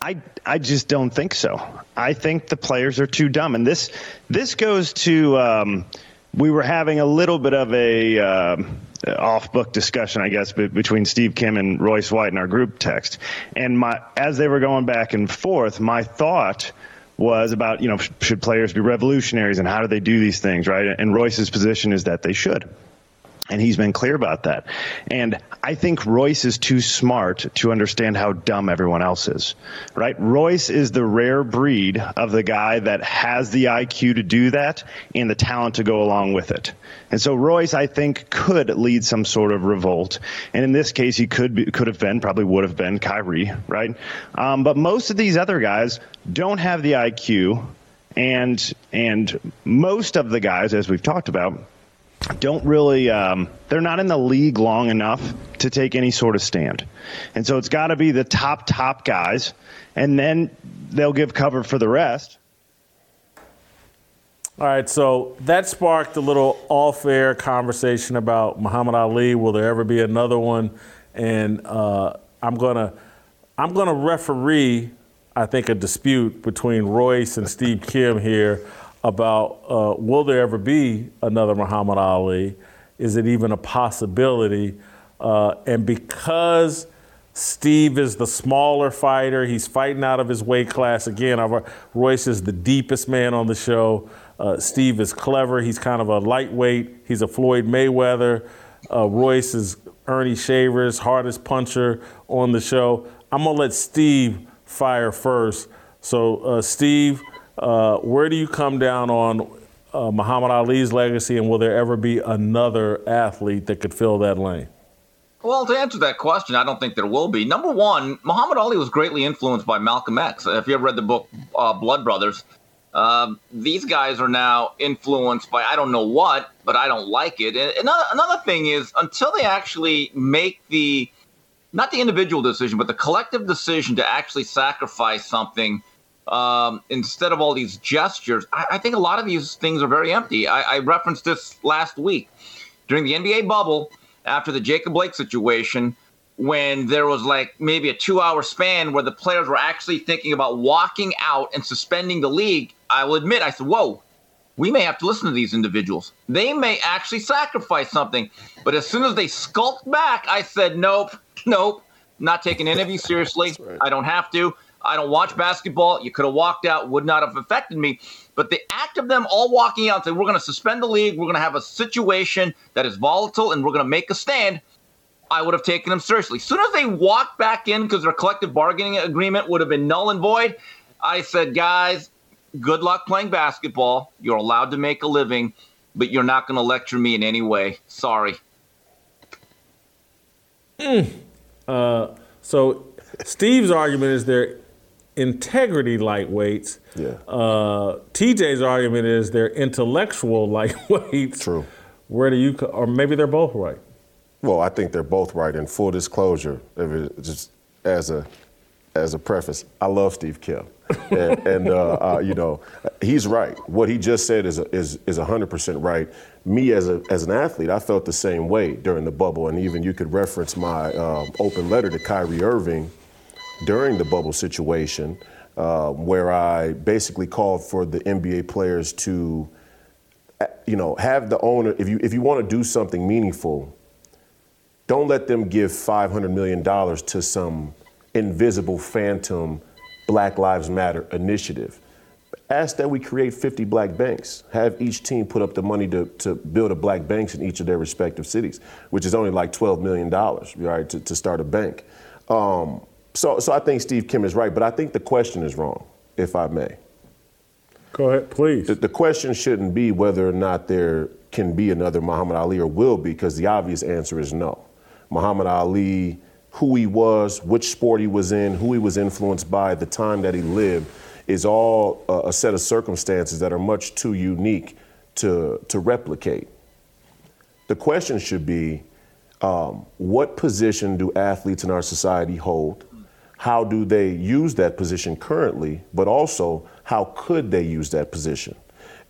I just don't think so. I think the players are too dumb. And this goes to we were having a little bit of a off-book discussion, I guess, between Steve Kim and Royce White in our group text. And as they were going back and forth, my thought was about, you know, should players be revolutionaries and how do they do these things, right? And Royce's position is that they should. And he's been clear about that. And I think Royce is too smart to understand how dumb everyone else is, right? Royce is the rare breed of the guy that has the IQ to do that and the talent to go along with it. And so Royce, I think, could lead some sort of revolt. And in this case, he probably would have been Kyrie, right? But most of these other guys don't have the IQ. And most of the guys, as we've talked about, don't really they're not in the league long enough to take any sort of stand. And so it's got to be the top guys, and then they'll give cover for the rest. All right, so that sparked a little off-air conversation about Muhammad Ali. Will there ever be another one? And I'm gonna referee, I think, a dispute between Royce and Steve Kim here about will there ever be another Muhammad Ali? Is it even a possibility? And because Steve is the smaller fighter, he's fighting out of his weight class. Again, Royce is the deepest man on the show. Steve is clever. He's kind of a lightweight. He's a Floyd Mayweather. Royce is Ernie Shavers, hardest puncher on the show. I'm going to let Steve fire first. So, Steve, where do you come down on Muhammad Ali's legacy, and will there ever be another athlete that could fill that lane? Well, to answer that question, I don't think there will be. Number one, Muhammad Ali was greatly influenced by Malcolm X. If you ever read the book Blood Brothers, these guys are now influenced by I don't know what, but I don't like it. And another thing is, until they actually make the, not the individual decision, but the collective decision to actually sacrifice something instead of all these gestures, I think a lot of these things are very empty. I referenced this last week during the NBA bubble, after the Jacob Blake situation, when there was like maybe a 2-hour span where the players were actually thinking about walking out and suspending the league, I will admit, I said, whoa, we may have to listen to these individuals. They may actually sacrifice something. But as soon as they skulked back, I said, nope, not taking any of you seriously. Right. I don't have to. I don't watch basketball. You could have walked out, would not have affected me. But the act of them all walking out and saying, we're going to suspend the league, we're going to have a situation that is volatile, and we're going to make a stand, I would have taken them seriously. As soon as they walked back in because their collective bargaining agreement would have been null and void, I said, guys, good luck playing basketball. You're allowed to make a living, but you're not going to lecture me in any way. Sorry. So Steve's argument is there integrity lightweights. Yeah. TJ's argument is they're intellectual lightweights. True. Where do you, or maybe they're both right? Well, I think they're both right. In full disclosure, just as a preface, I love Steve Kim, and you know, he's right. What he just said is 100% right. Me as an athlete, I felt the same way during the bubble, and even you could reference my open letter to Kyrie Irving during the bubble situation, where I basically called for the NBA players to, you know, have the owner. If you want to do something meaningful, don't let them give $500 million to some invisible phantom Black Lives Matter initiative. Ask that we create 50 black banks. Have each team put up the money to build a black banks in each of their respective cities, which is only like $12 million, right, to start a bank. So I think Steve Kim is right, but I think the question is wrong, if I may. Go ahead, please. The question shouldn't be whether or not there can be another Muhammad Ali or will be, because the obvious answer is no. Muhammad Ali, who he was, which sport he was in, who he was influenced by, the time that he lived, is all a set of circumstances that are much too unique to replicate. The question should be, what position do athletes in our society hold? How do they use that position currently, but also how could they use that position?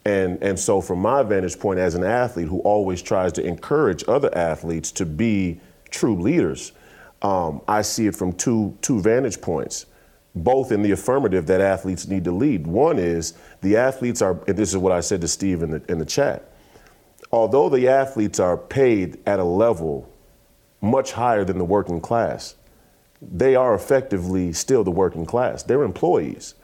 And so from my vantage point as an athlete who always tries to encourage other athletes to be true leaders, I see it from two vantage points, both in the affirmative that athletes need to lead. One is the athletes are, and this is what I said to Steve in the chat, although the athletes are paid at a level much higher than the working class, they are effectively still the working class. They're employees.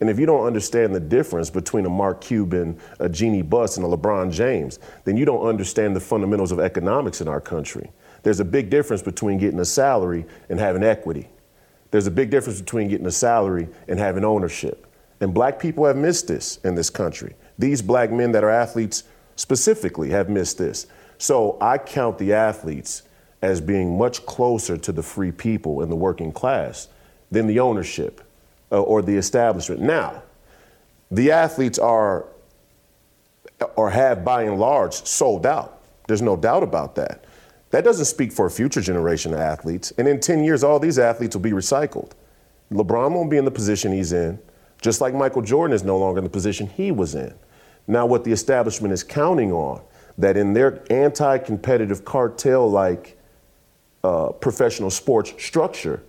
And if you don't understand the difference between a Mark Cuban, a Jeannie Buss, and a LeBron James, then you don't understand the fundamentals of economics in our country. There's a big difference between getting a salary and having equity. There's a big difference between getting a salary and having ownership. And black people have missed this in this country. These black men that are athletes specifically have missed this. So I count the athletes as being much closer to the free people and the working class than the ownership or the establishment. Now, the athletes are, or have by and large, sold out. There's no doubt about that. That doesn't speak for a future generation of athletes. And in 10 years, all these athletes will be recycled. LeBron won't be in the position he's in, just like Michael Jordan is no longer in the position he was in. Now, what the establishment is counting on, that in their anti-competitive cartel-like professional sports structure,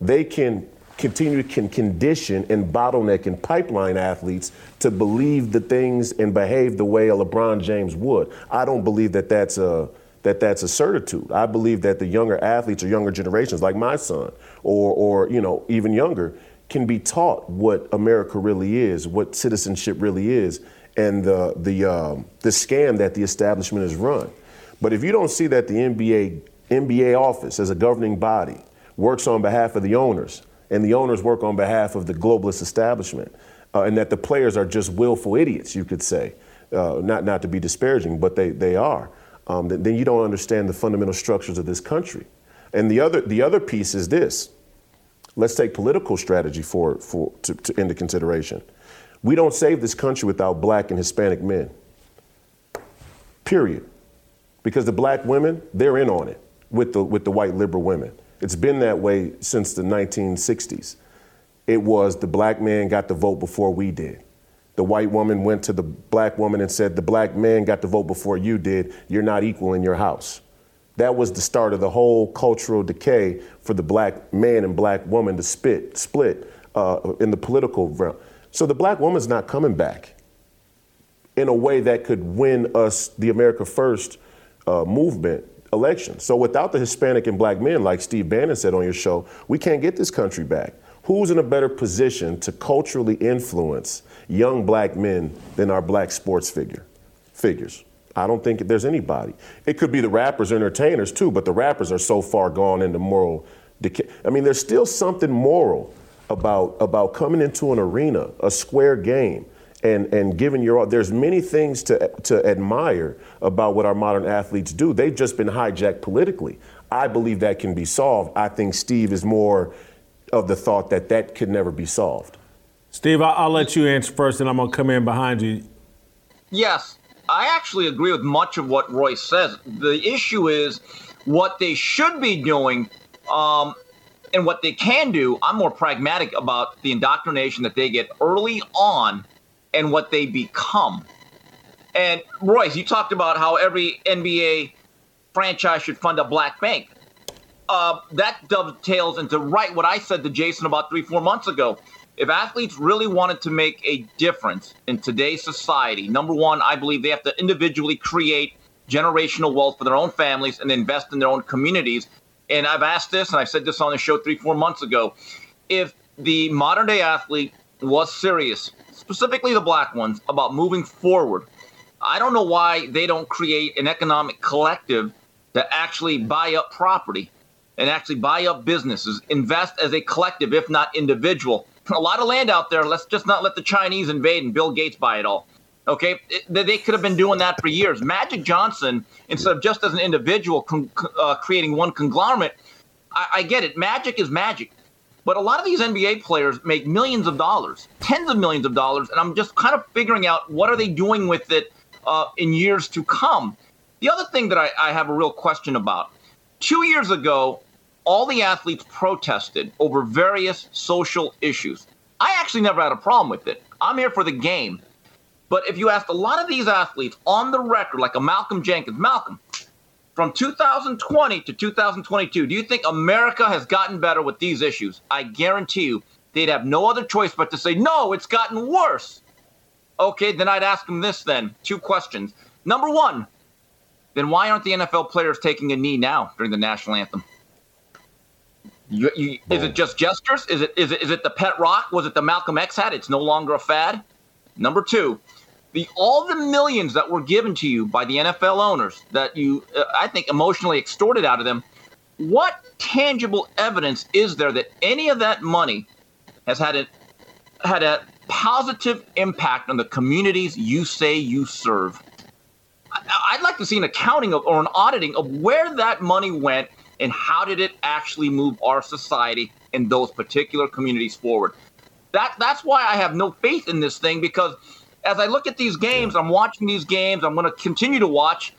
they can continue to condition and bottleneck and pipeline athletes to believe the things and behave the way a LeBron James would. I don't believe that that's a certitude. I believe that the younger athletes or younger generations, like my son, or even younger, can be taught what America really is, what citizenship really is, and the scam that the establishment has run. But if you don't see that the NBA office as a governing body works on behalf of the owners, and the owners work on behalf of the globalist establishment, and that the players are just willful idiots, you could say, not to be disparaging, but they are, then you don't understand the fundamental structures of this country. And the other piece is this. Let's take political strategy for into consideration. We don't save this country without black and Hispanic men, period. Because the black women, they're in on it with the white liberal women. It's been that way since the 1960s. It was the black man got the vote before we did. The white woman went to the black woman and said, the black man got the vote before you did. You're not equal in your house. That was the start of the whole cultural decay for the black man and black woman to split in the political realm. So the black woman's not coming back in a way that could win us the America First movement election. So without the Hispanic and black men, like Steve Bannon said on your show, we can't get this country back. Who's in a better position to culturally influence young black men than our black sports figures? I don't think there's anybody. It could be the rappers or entertainers too, but the rappers are so far gone into moral decay. I mean, there's still something moral about coming into an arena, a square game, and giving your all. There's many things to admire about what our modern athletes do. They've just been hijacked politically. I believe that can be solved. I think Steve is more of the thought that could never be solved. Steve, I'll let you answer first, and I'm going to come in behind you. Yes, I actually agree with much of what Royce says. The issue is what they should be doing and what they can do. I'm more pragmatic about the indoctrination that they get early on and what they become. And Royce, you talked about how every NBA franchise should fund a black bank. That dovetails into what I said to Jason about 3-4 months ago. If athletes really wanted to make a difference in today's society, number one, I believe they have to individually create generational wealth for their own families and invest in their own communities. And I've asked this, and I said this on the show 3-4 months ago. If the modern day athlete was serious, specifically the black ones, about moving forward, I don't know why they don't create an economic collective to actually buy up property and actually buy up businesses, invest as a collective, if not individual. A lot of land out there. Let's just not let the Chinese invade and Bill Gates buy it all. Okay, they could have been doing that for years. Magic Johnson, instead of just as an individual creating one conglomerate, I get it. Magic is magic. But a lot of these NBA players make millions of dollars, tens of millions of dollars, and I'm just kind of figuring out what are they doing with it in years to come. The other thing that I have a real question about, 2 years ago, all the athletes protested over various social issues. I actually never had a problem with it. I'm here for the game. But if you asked a lot of these athletes on the record, like a Malcolm Jenkins, Malcolm, from 2020 to 2022, do you think America has gotten better with these issues? I guarantee you they'd have no other choice but to say, no, it's gotten worse. Okay, then I'd ask them this then, 2 questions. Number one, then why aren't the NFL players taking a knee now during the national anthem? Is it just gestures? Is it the pet rock? Was it the Malcolm X hat? It's no longer a fad. Number two, all the millions that were given to you by the NFL owners that you, I think, emotionally extorted out of them, what tangible evidence is there that any of that money has had a positive impact on the communities you say you serve? I'd like to see an accounting or an auditing of where that money went and how did it actually move our society and those particular communities forward. That's why I have no faith in this thing, because as I look at these games, I'm watching these games, I'm going to continue to watch.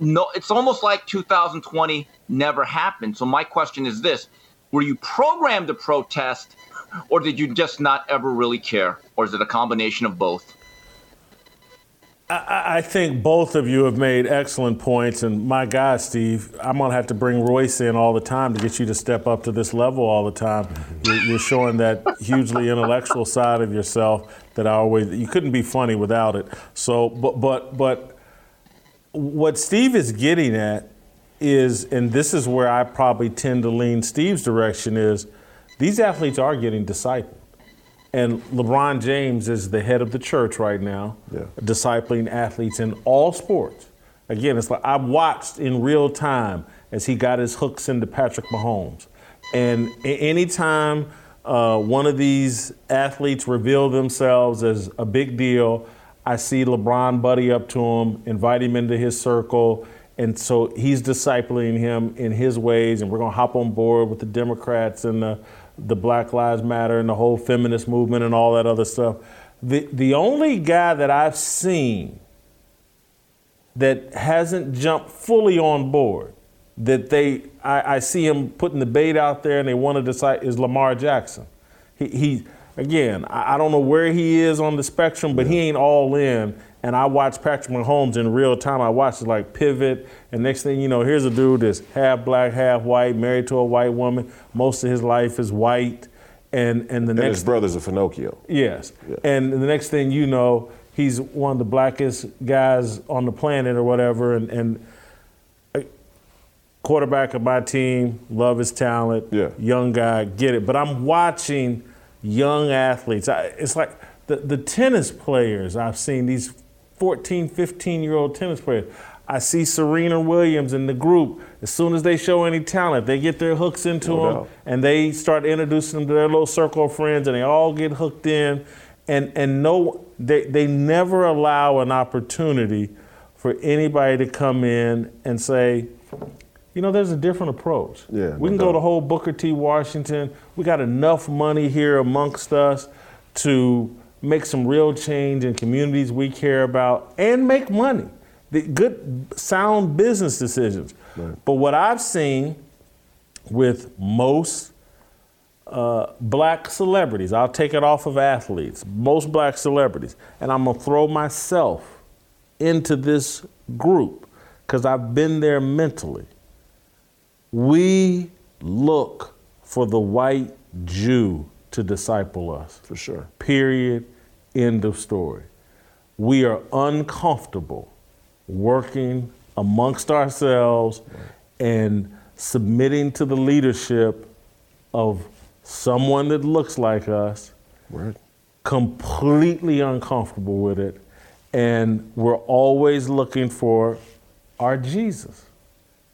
No, it's almost like 2020 never happened. So my question is this: were you programmed to protest, or did you just not ever really care? Or is it a combination of both? I think both of you have made excellent points, and my God, Steve, I'm going to have to bring Royce in all the time to get you to step up to this level all the time. You're showing that hugely intellectual side of yourself that I always, you couldn't be funny without it. So, but what Steve is getting at is, and this is where I probably tend to lean Steve's direction, is these athletes are getting discipled. And LeBron James is the head of the church right now, discipling athletes in all sports. Again, it's like I watched in real time as he got his hooks into Patrick Mahomes. And anytime one of these athletes reveal themselves as a big deal, I see LeBron buddy up to him, invite him into his circle. And so he's discipling him in his ways, and we're going to hop on board with the Democrats and the Black Lives Matter and the whole feminist movement and all that other stuff. The only guy that I've seen that hasn't jumped fully on board, that they I see him putting the bait out there and they want to decide, is Lamar Jackson. He again, I don't know where he is on the spectrum, but he ain't all in. And I watch Patrick Mahomes in real time. I watch it like pivot. And next thing you know, here's a dude that's half black, half white, married to a white woman. Most of his life is white. And his brother's a Finocchio. Yes. Yeah. And the next thing you know, he's one of the blackest guys on the planet or whatever. And quarterback of my team, love his talent. Yeah. Young guy, get it. But I'm watching young athletes. It's like the tennis players I've seen, these 14, 15-year-old tennis players. I see Serena Williams in the group. As soon as they show any talent, they get their hooks into them, and they start introducing them to their little circle of friends, and they all get hooked in. And no, they never allow an opportunity for anybody to come in and say, you know, there's a different approach. Yeah, we can go the whole Booker T. Washington. We got enough money here amongst us to make some real change in communities we care about and make money. The good, sound business decisions. Right. But what I've seen with most black celebrities, I'll take it off of athletes, most black celebrities, and I'm gonna throw myself into this group because I've been there mentally. We look for the white Jew to disciple us. For sure. Period. End of story. We are uncomfortable working amongst ourselves and submitting to the leadership of someone that looks like us. Word. Completely uncomfortable with it. And we're always looking for our Jesus.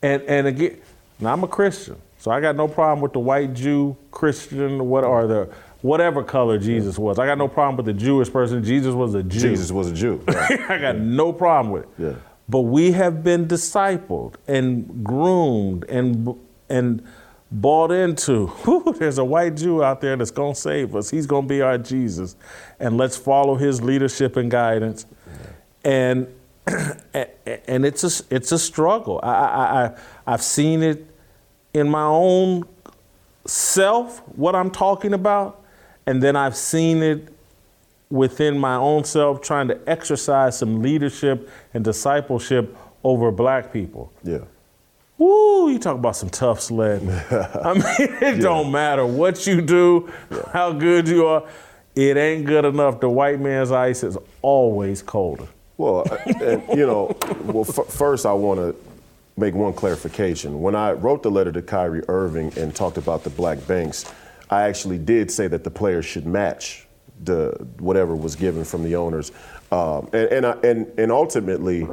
And again, now I'm a Christian. So I got no problem with the white Jew, Christian, whatever color Jesus was. I got no problem with the Jewish person. Jesus was a Jew. Right. I got no problem with it. Yeah. But we have been discipled and groomed and bought into, there's a white Jew out there that's going to save us. He's going to be our Jesus. And let's follow his leadership and guidance. Yeah. And it's a struggle. I've seen it in my own self, what I'm talking about, and then I've seen it within my own self trying to exercise some leadership and discipleship over black people. Yeah. Woo, you talk about some tough sled. I mean, it don't matter what you do, how good you are, it ain't good enough. The white man's ice is always colder. Well, first I want to make one clarification. When I wrote the letter to Kyrie Irving and talked about the black banks, I actually did say that the players should match whatever was given from the owners. And ultimately,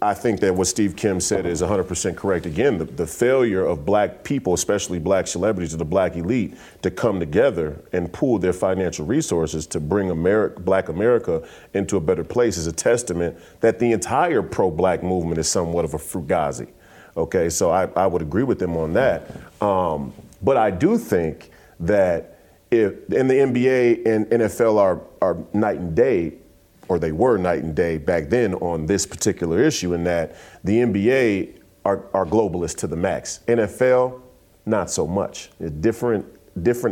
I think that what Steve Kim said is 100% correct. Again, the failure of black people, especially black celebrities or the black elite, to come together and pool their financial resources to bring black America into a better place is a testament that the entire pro-black movement is somewhat of a fugazi. Okay, so I would agree with them on that. But I do think that if the NBA and NFL are night and day, or they were night and day back then on this particular issue, in that the NBA are globalist to the max. NFL, not so much. A different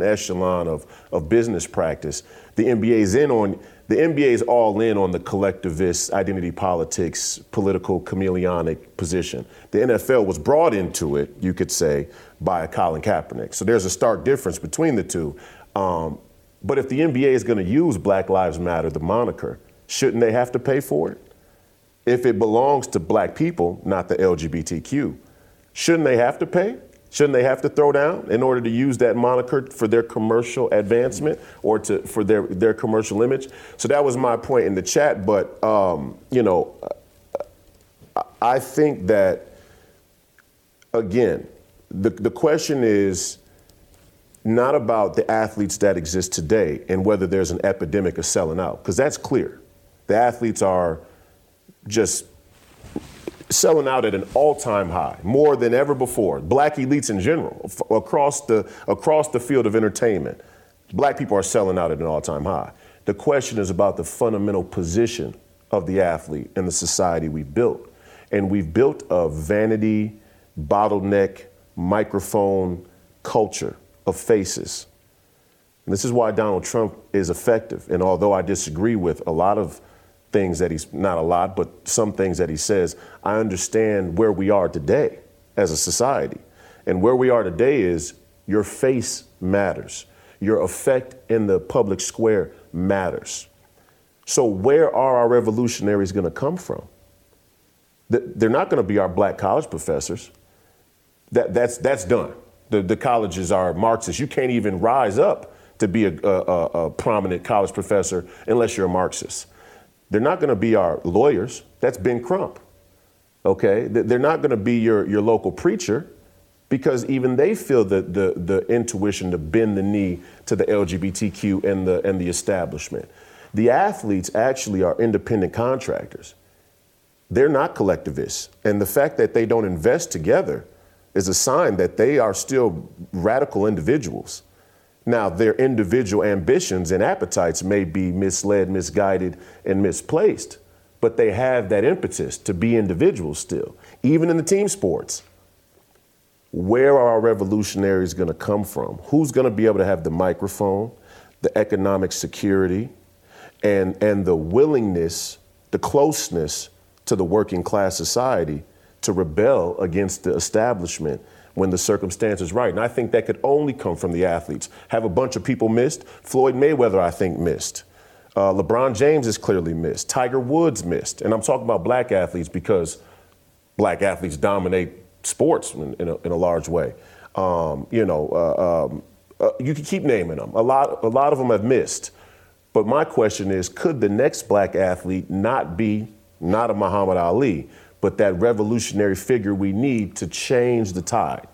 echelon of business practice. The NBA's in on the NBA is all in on the collectivist, identity politics, political chameleonic position. The NFL was brought into it, you could say, by Colin Kaepernick. So there's a stark difference between the two. But if the NBA is going to use Black Lives Matter, the moniker, shouldn't they have to pay for it? If it belongs to black people, not the LGBTQ, shouldn't they have to pay? Shouldn't they have to throw down in order to use that moniker for their commercial advancement or to for their commercial image? So that was my point in the chat. But, you know, I think that, again, the question is not about the athletes that exist today and whether there's an epidemic of selling out, because that's clear. The athletes are just selling out at an all-time high, more than ever before. Black elites in general, across the field of entertainment, black people are selling out at an all-time high. The question is about the fundamental position of the athlete in the society we've built. And we've built a vanity, bottleneck, microphone culture of faces. And this is why Donald Trump is effective. And although I disagree with a lot of things that he's, not a lot, but some things that he says, I understand where we are today as a society. And where we are today is your face matters. Your effect in the public square matters. So where are our revolutionaries going to come from? They're not going to be our black college professors. That's done. The colleges are Marxist. You can't even rise up to be a prominent college professor unless you're a Marxist. They're not going to be our lawyers. That's Ben Crump, okay? They're not going to be your local preacher, because even they feel the intuition to bend the knee to the LGBTQ and the establishment. The athletes actually are independent contractors. They're not collectivists. And the fact that they don't invest together is a sign that they are still radical individuals. Now, their individual ambitions and appetites may be misled, misguided, and misplaced, but they have that impetus to be individuals still, even in the team sports. Where are our revolutionaries going to come from? Who's going to be able to have the microphone, the economic security, and the willingness, the closeness to the working class society to rebel against the establishment when the circumstance is right? And I think that could only come from the athletes. Have a bunch of people missed? Floyd Mayweather, I think, missed. LeBron James is clearly missed. Tiger Woods missed. And I'm talking about black athletes because black athletes dominate sports in a large way. You can keep naming them. A lot of them have missed. But my question is, could the next black athlete not be, not a Muhammad Ali, but that revolutionary figure we need to change the tide?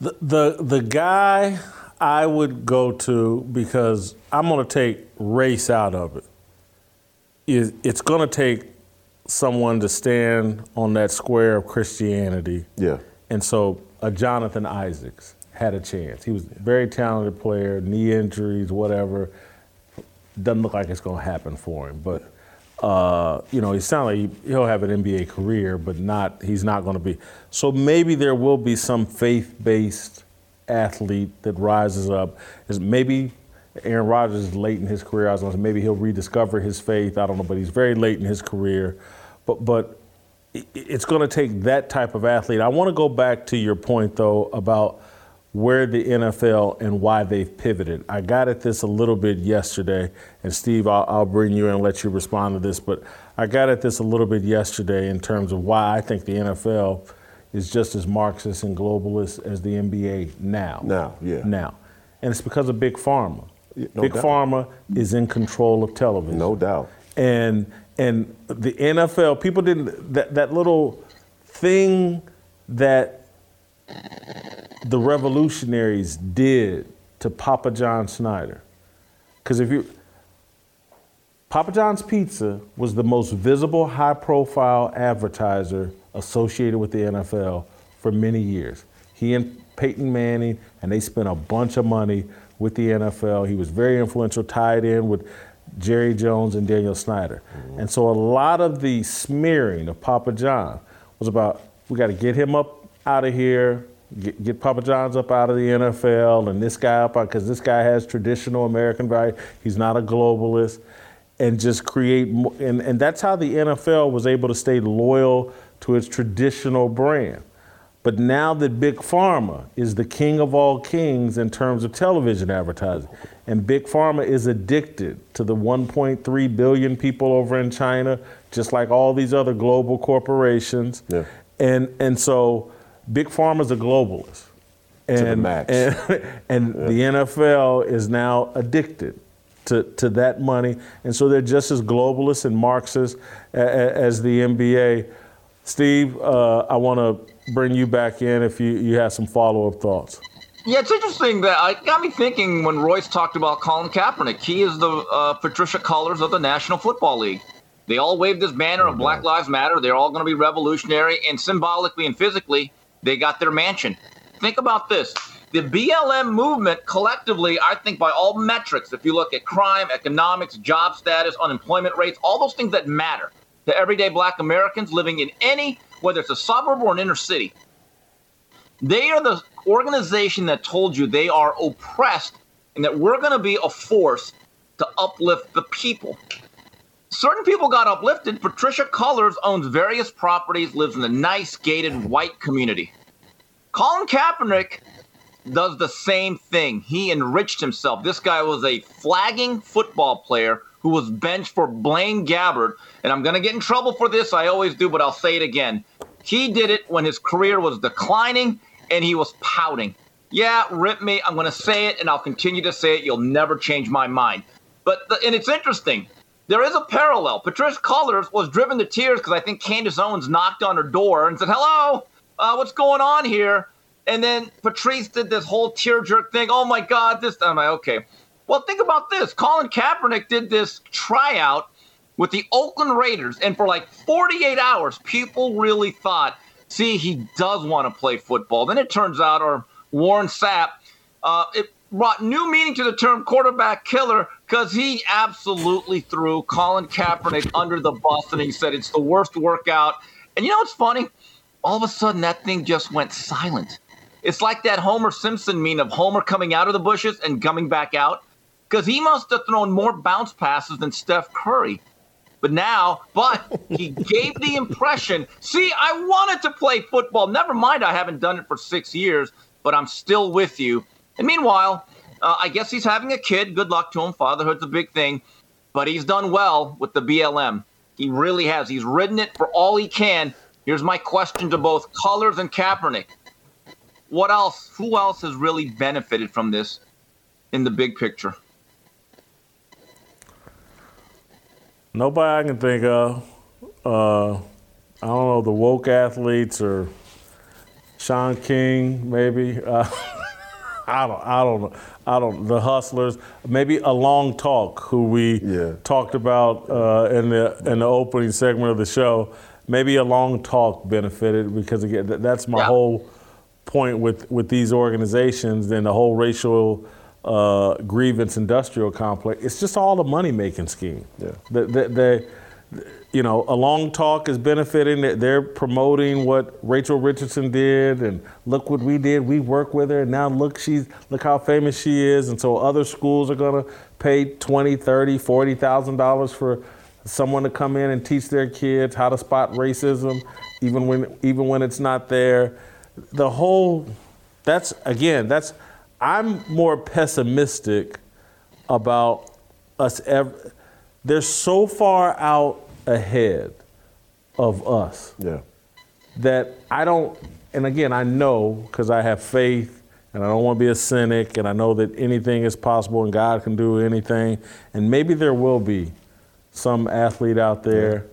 The guy I would go to, because I'm going to take race out of it, is it's going to take someone to stand on that square of Christianity. Yeah. And so a Jonathan Isaacs had a chance. He was a very talented player, knee injuries, whatever. Doesn't look like it's going to happen for him, but it sounds like he'll have an NBA career, but he's not going to be. So maybe there will be some faith-based athlete that rises up. Maybe Aaron Rodgers is late in his career. I was going to say maybe he'll rediscover his faith. I don't know, but he's very late in his career. But it's going to take that type of athlete. I want to go back to your point, though, about where the NFL and why they've pivoted. I got at this a little bit yesterday, and Steve, I'll bring you in and let you respond to this, but I got at this a little bit yesterday in terms of why I think the NFL is just as Marxist and globalist as the NBA now. Now. And it's because of Big Pharma. No doubt. Pharma is in control of television. No doubt. And the NFL, people didn't, that little thing that the revolutionaries did to Papa John Snyder. Because Papa John's Pizza was the most visible, high-profile advertiser associated with the NFL for many years. He and Peyton Manning, and they spent a bunch of money with the NFL. He was very influential, tied in with Jerry Jones and Daniel Snyder. Mm-hmm. And so a lot of the smearing of Papa John was about, we got to get him up out of here, get Papa John's up out of the NFL, and this guy up out, because this guy has traditional American value. He's not a globalist. and just create more. And that's how the NFL was able to stay loyal to its traditional brand. But now that Big Pharma is the king of all kings in terms of television advertising, and Big Pharma is addicted to the 1.3 billion people over in China, just like all these other global corporations. Yeah. And so Big Pharma's a globalist. And, to the max. And yeah. The NFL is now addicted to that money. And so they're just as globalist and Marxist as the NBA. Steve, I want to bring you back in if you have some follow-up thoughts. Yeah, it's interesting that it got me thinking when Royce talked about Colin Kaepernick. He is the Patricia Cullors of the National Football League. They all waved this banner of Black Lives Matter. They're all going to be revolutionary, and symbolically and physically, they got their mansion. Think about this. The BLM movement collectively, I think by all metrics, if you look at crime, economics, job status, unemployment rates, all those things that matter to everyday Black Americans living in any, whether it's a suburb or an inner city, they are the organization that told you they are oppressed and that we're going to be a force to uplift the people. Certain people got uplifted. Patricia Cullors owns various properties, lives in a nice, gated, white community. Colin Kaepernick does the same thing. He enriched himself. This guy was a flagging football player who was benched for Blaine Gabbert. And I'm going to get in trouble for this. I always do, but I'll say it again. He did it when his career was declining and he was pouting. Yeah, rip me. I'm going to say it and I'll continue to say it. You'll never change my mind. And it's interesting. There is a parallel. Patricia Cullors was driven to tears because I think Candace Owens knocked on her door and said, hello, what's going on here? And then Patrice did this whole tear-jerk thing. Oh, my God, this time. Okay. Well, think about this. Colin Kaepernick did this tryout with the Oakland Raiders, and for like 48 hours, people really thought, see, he does want to play football. Then it turns out, or Warren Sapp, it brought new meaning to the term quarterback killer because he absolutely threw Colin Kaepernick under the bus, and he said it's the worst workout. And you know what's funny? All of a sudden, that thing just went silent. It's like that Homer Simpson meme of Homer coming out of the bushes and coming back out because he must have thrown more bounce passes than Steph Curry. But he gave the impression, see, I wanted to play football. Never mind, I haven't done it for 6 years, but I'm still with you. And meanwhile, I guess he's having a kid. Good luck to him. Fatherhood's a big thing. But he's done well with the BLM. He really has. He's ridden it for all he can. Here's my question to both Cullors and Kaepernick. What else? Who else has really benefited from this in the big picture? Nobody I can think of. I don't know, the woke athletes or Sean King, maybe. I don't know. The Hustlers, maybe A Long Talk, who we talked about in the opening segment of the show. Maybe A Long Talk benefited because again, that's my whole point with these organizations and the whole racial grievance industrial complex. It's just all a money-making scheme. Yeah. They, A Long Talk is benefiting. They're promoting what Rachel Richardson did and look what we did. We work with her and now look how famous she is. And so other schools are going to pay $20,000, $30,000, $40,000 for someone to come in and teach their kids how to spot racism even when it's not there. The whole, I'm more pessimistic about us ever. They're so far out ahead of us that I don't, and again, I know because I have faith and I don't want to be a cynic and I know that anything is possible and God can do anything. And maybe there will be some athlete out there.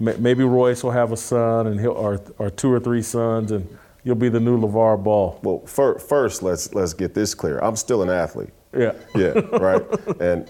Maybe Royce will have a son and or two or three sons and you'll be the new LeVar Ball. Well, first, let's get this clear. I'm still an athlete. Yeah. Yeah, right? And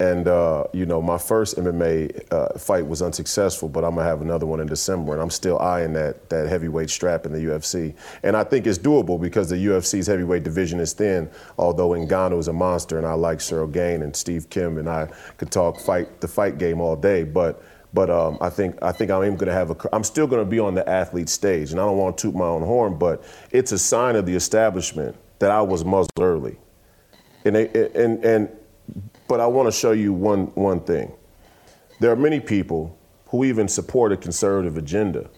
my first MMA fight was unsuccessful, but I'm going to have another one in December, and I'm still eyeing that heavyweight strap in the UFC. And I think it's doable because the UFC's heavyweight division is thin, although Ngannou is a monster, and I like Cyril Gain and Steve Kim, and I could talk the fight game all day, But I think I'm going to have I'm still going to be on the athlete stage, and I don't want to toot my own horn, but it's a sign of the establishment that I was muzzled early. But I want to show you one thing. There are many people who even support a conservative agenda,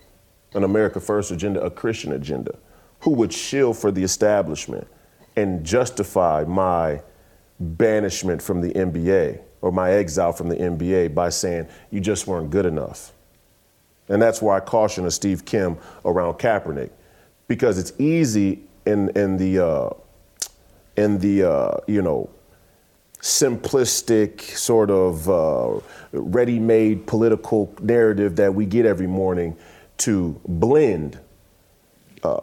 an America First agenda, a Christian agenda, who would shill for the establishment and justify my banishment from the NBA or my exile from the NBA by saying, you just weren't good enough. And that's why I caution a Steve Kim around Kaepernick, because it's easy in the simplistic sort of ready-made political narrative that we get every morning to blend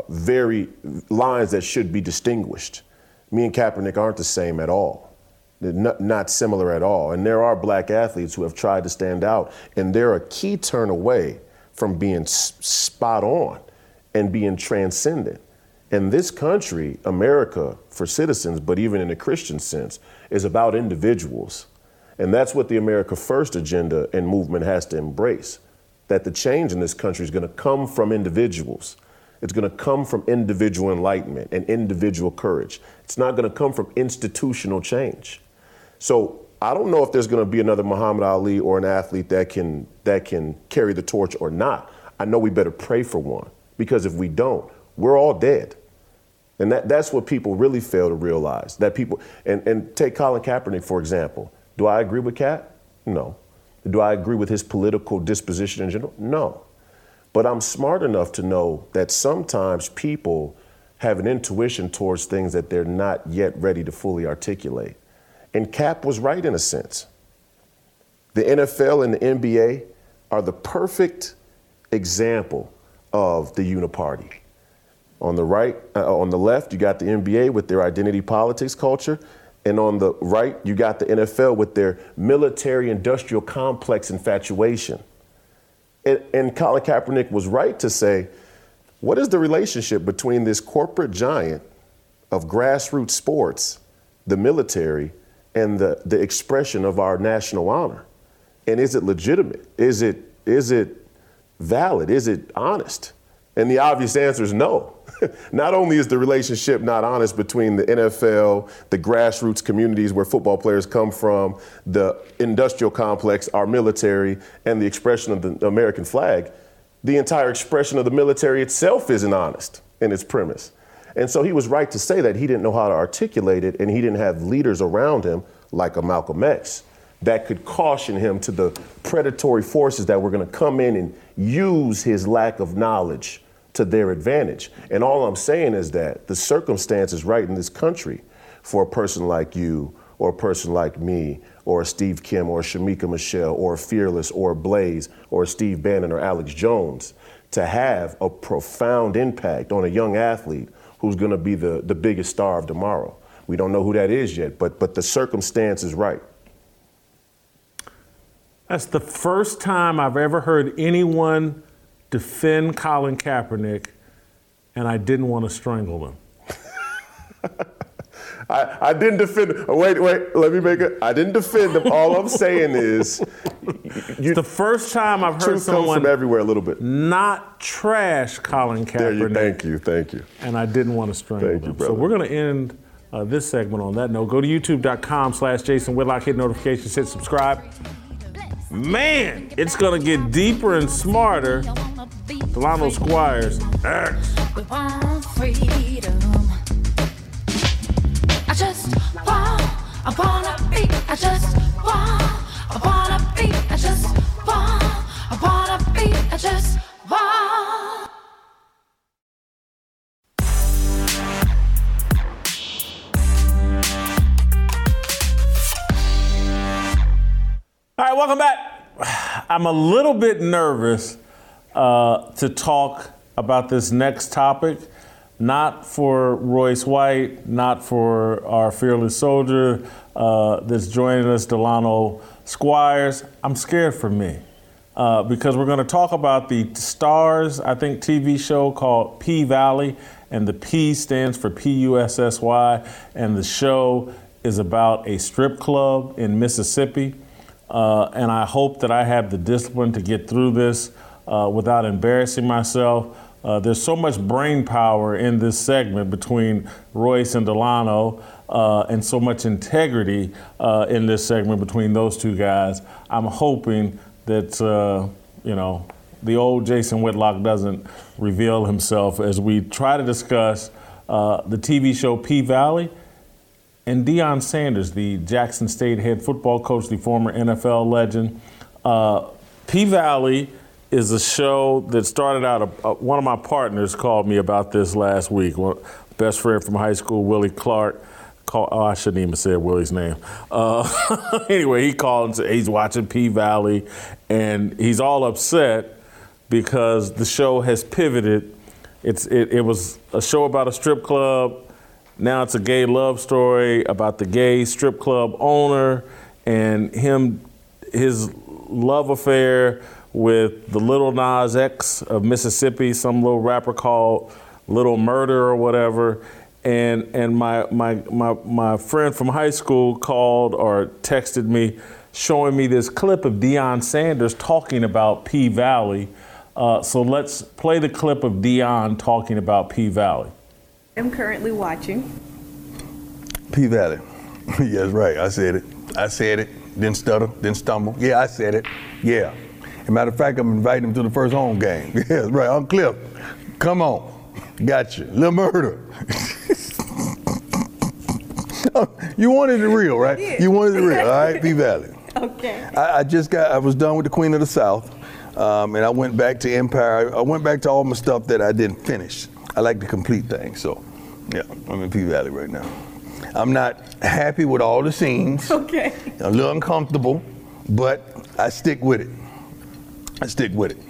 very lines that should be distinguished. Me and Kaepernick aren't the same at all. They're not similar at all. And there are black athletes who have tried to stand out, and they're a key turn away from being spot on and being transcendent. In this country, America, for citizens, but even in a Christian sense, is about individuals. And that's what the America First agenda and movement has to embrace, that the change in this country is going to come from individuals. It's going to come from individual enlightenment and individual courage. It's not going to come from institutional change. So I don't know if there's going to be another Muhammad Ali or an athlete that can carry the torch or not. I know we better pray for one, because if we don't, we're all dead. And that's what people really fail to realize. That people, and take Colin Kaepernick, for example. Do I agree with Cap? No. Do I agree with his political disposition in general? No. But I'm smart enough to know that sometimes people have an intuition towards things that they're not yet ready to fully articulate. And Cap was right in a sense. The NFL and the NBA are the perfect example of the uniparty. On the right, on the left, you got the NBA with their identity politics culture. And on the right, you got the NFL with their military industrial complex infatuation. And Colin Kaepernick was right to say, what is the relationship between this corporate giant of grassroots sports, the military, and the expression of our national honor? And is it legitimate? Is it valid? Is it honest? And the obvious answer is no. Not only is the relationship not honest between the NFL, the grassroots communities where football players come from, the industrial complex, our military, and the expression of the American flag, the entire expression of the military itself isn't honest in its premise. And so he was right to say that he didn't know how to articulate it, and he didn't have leaders around him like a Malcolm X that could caution him to the predatory forces that were going to come in and use his lack of knowledge to their advantage. And all I'm saying is that the circumstances right in this country for a person like you or a person like me or a Steve Kim or a Shamika Michelle or a Fearless or a Blaze or a Steve Bannon or Alex Jones to have a profound impact on a young athlete who's going to be the biggest star of tomorrow. We don't know who that is yet, but the circumstance is right. That's the first time I've ever heard anyone defend Colin Kaepernick, and I didn't want to strangle him. I didn't defend. Wait. Let me make it. I didn't defend him. All I'm saying is, it's the first time I've heard someone comes from everywhere a little bit. Not trash Colin Kaepernick. There you, thank you. And I didn't want to strangle him. Brother. So we're going to end this segment on that note. Go to YouTube.com/Jason Whitlock. Hit notifications. Hit subscribe. Man, it's gonna get deeper and smarter. Delano Squires. X. We want freedom. I just want. All right, welcome back. I'm a little bit nervous to talk about this next topic, not for Royce White, not for our fearless soldier that's joining us, Delano Squires. I'm scared for me because we're going to talk about the Stars, I think, TV show called P-Valley, and the P stands for P-U-S-S-Y, and the show is about a strip club in Mississippi. And I hope that I have the discipline to get through this without embarrassing myself. There's so much brain power in this segment between Royce and Delano and so much integrity in this segment between those two guys. I'm hoping that, you know, the old Jason Whitlock doesn't reveal himself as we try to discuss the TV show P-Valley and Deion Sanders, the Jackson State head football coach, the former NFL legend. P-Valley is a show that started out, one of my partners called me about this last week. Well, best friend from high school, Willie Clark. Oh, I shouldn't even say Willie's name. Anyway, he called and said he's watching P-Valley, and he's all upset because the show has pivoted. It was a show about a strip club. Now it's a gay love story about the gay strip club owner and his love affair with the Little Nas X of Mississippi, some little rapper called Little Murder or whatever. And my friend from high school called or texted me, showing me this clip of Deion Sanders talking about P-Valley. So let's play the clip of Deion talking about P-Valley. I'm currently watching P-Valley. Yes, right. I said it. Didn't stutter. Didn't stumble. Yeah, I said it. Yeah. As a matter of fact, I'm inviting him to the first home game. Yes, right. Uncle Cliff, come on. Gotcha. Little Murder. You wanted it real, right? I did. You wanted it real. All right, P-Valley. Okay. I was done with the Queen of the South, and I went back to Empire. I went back to all my stuff that I didn't finish. I like to complete things, so yeah, I'm in P-Valley right now. I'm not happy with all the scenes. Okay. A little uncomfortable, but I stick with it.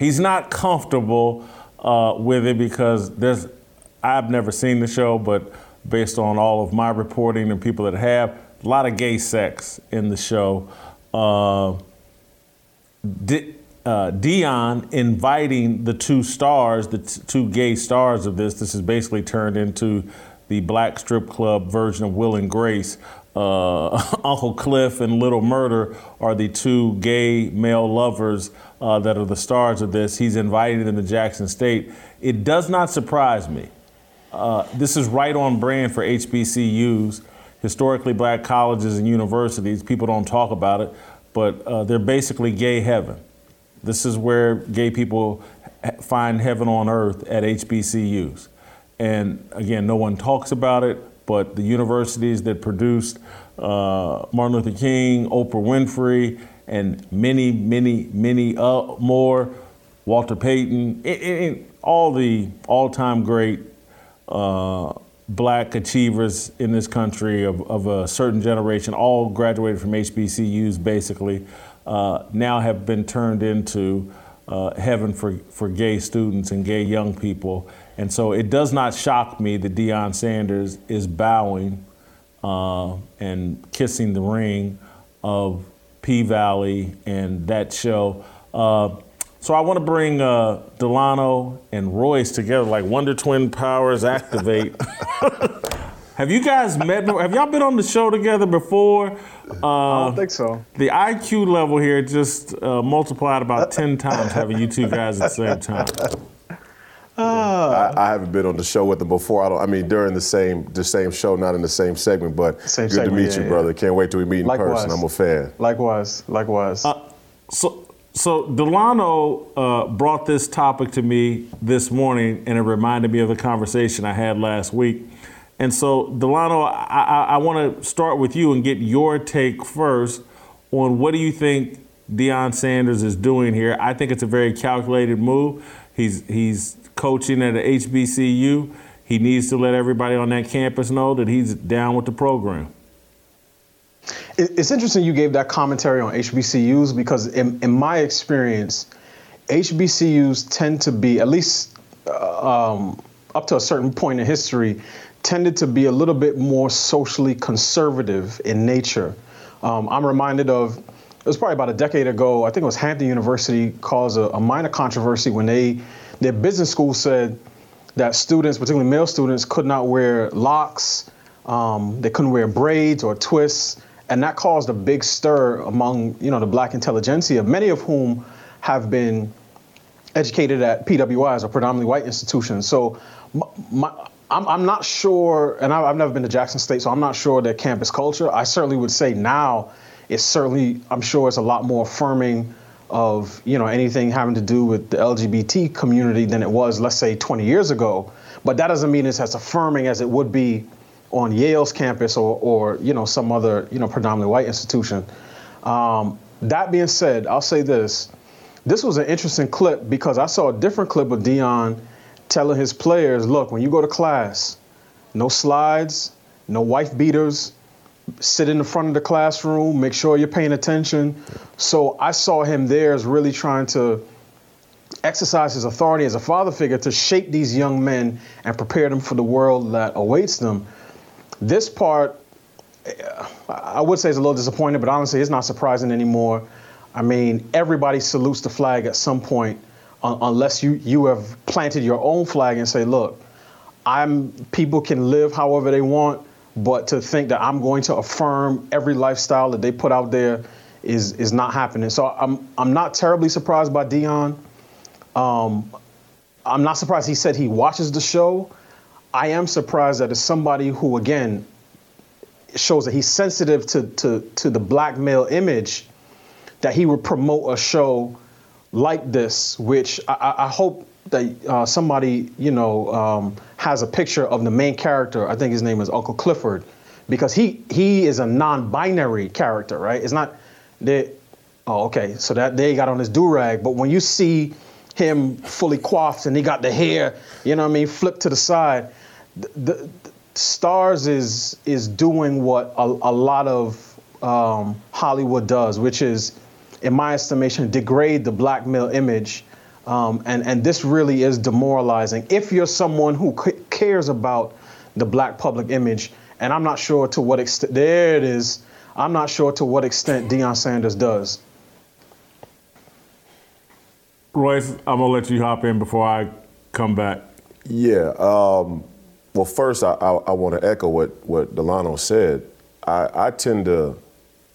He's not comfortable with it because I've never seen the show, but based on all of my reporting and people that have, a lot of gay sex in the show. Deion inviting the two stars, the two gay stars of this has basically turned into the black strip club version of Will and Grace. Uncle Cliff and Little Murder are the two gay male lovers that are the stars of this. He's invited them to Jackson State. It does not surprise me. This is right on brand for HBCUs, historically black colleges and universities. People don't talk about it, but they're basically gay heaven. This is where gay people find heaven on earth, at HBCUs. And again, no one talks about it, but the universities that produced Martin Luther King, Oprah Winfrey, and many, many, many more, Walter Payton, all the all-time great black achievers in this country of a certain generation, all graduated from HBCUs basically, now have been turned into heaven for gay students and gay young people. And so it does not shock me that Deion Sanders is bowing and kissing the ring of P-Valley and that show. So I want to bring Delano and Royce together, like Wonder Twin powers activate. Have you guys met? Have y'all been on the show together before? I don't think so. The IQ level here just multiplied about 10 times having you two guys at the same time. I haven't been on the show with them before. During the same show, not in the same segment, but same good segment, to meet you, brother. Can't wait till we meet in person. I'm a fan. Likewise. So Delano brought this topic to me this morning, and it reminded me of the conversation I had last week. And so, Delano, I want to start with you and get your take first on what do you think Deion Sanders is doing here. I think it's a very calculated move. He's coaching at an HBCU. He needs to let everybody on that campus know that he's down with the program. It's interesting you gave that commentary on HBCUs because in my experience, HBCUs tend to be, at least up to a certain point in history, tended to be a little bit more socially conservative in nature. I'm reminded of, it was probably about a decade ago, I think it was Hampton University caused a minor controversy when their business school said that students, particularly male students, could not wear locks, they couldn't wear braids or twists, and that caused a big stir among, the black intelligentsia, many of whom have been educated at PWIs or predominantly white institutions. So my, I'm not sure, and I've never been to Jackson State, so I'm not sure their campus culture. I certainly would say now it's certainly, I'm sure it's a lot more affirming of, you know, anything having to do with the LGBT community than it was, let's say, 20 years ago. But that doesn't mean it's as affirming as it would be on Yale's campus or you know, some other, you know, predominantly white institution. That being said, I'll say this. This was an interesting clip because I saw a different clip of Deion telling his players, look, when you go to class, no slides, no wife beaters, sit in the front of the classroom, make sure you're paying attention. So I saw him there as really trying to exercise his authority as a father figure to shape these young men and prepare them for the world that awaits them. This part, I would say, is a little disappointing, but honestly, it's not surprising anymore. I mean, everybody salutes the flag at some point, unless you have planted your own flag and say, look, people can live however they want, but to think that I'm going to affirm every lifestyle that they put out there is not happening. So I'm not terribly surprised by Deion. I'm not surprised he said he watches the show. I am surprised that it's somebody who, again, shows that he's sensitive to the black male image, that he would promote a show like this, which I hope that somebody, you know, has a picture of the main character. I think his name is Uncle Clifford, because he is a non-binary character, right? It's not that, oh, okay, so that they got on his do-rag, but when you see him fully coiffed and he got the hair, you know what I mean, flipped to the side. The Stars is doing what a lot of Hollywood does, which is, in my estimation, degrade the black male image. And this really is demoralizing if you're someone who cares about the black public image. And I'm not sure to what extent, there it is, I'm not sure to what extent Deion Sanders does. Royce, I'm gonna let you hop in before I come back. Yeah. Well, first, I want to echo what Delano said. I tend to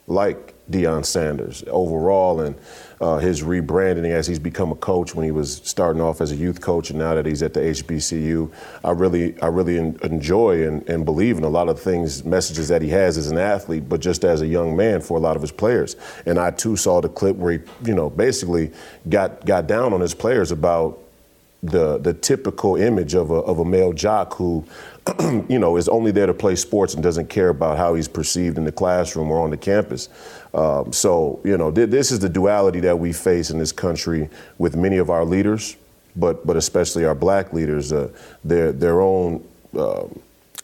like Deion Sanders overall and his rebranding as he's become a coach when he was starting off as a youth coach and now that he's at the HBCU. I really enjoy and believe in a lot of things, messages that he has as an athlete, but just as a young man for a lot of his players. And I too saw the clip where he, you know, basically got down on his players about the typical image of a male jock who, you know, is only there to play sports and doesn't care about how he's perceived in the classroom or on the campus. So, you know, this is the duality that we face in this country with many of our leaders, but especially our black leaders, their own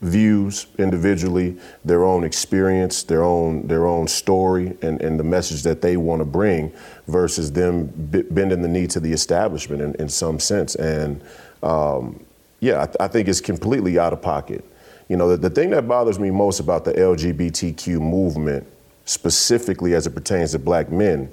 views individually, their own experience, their own story, and the message that they want to bring versus them bending the knee to the establishment in some sense. And I think it's completely out of pocket. You know, the thing that bothers me most about the LGBTQ movement, specifically as it pertains to black men,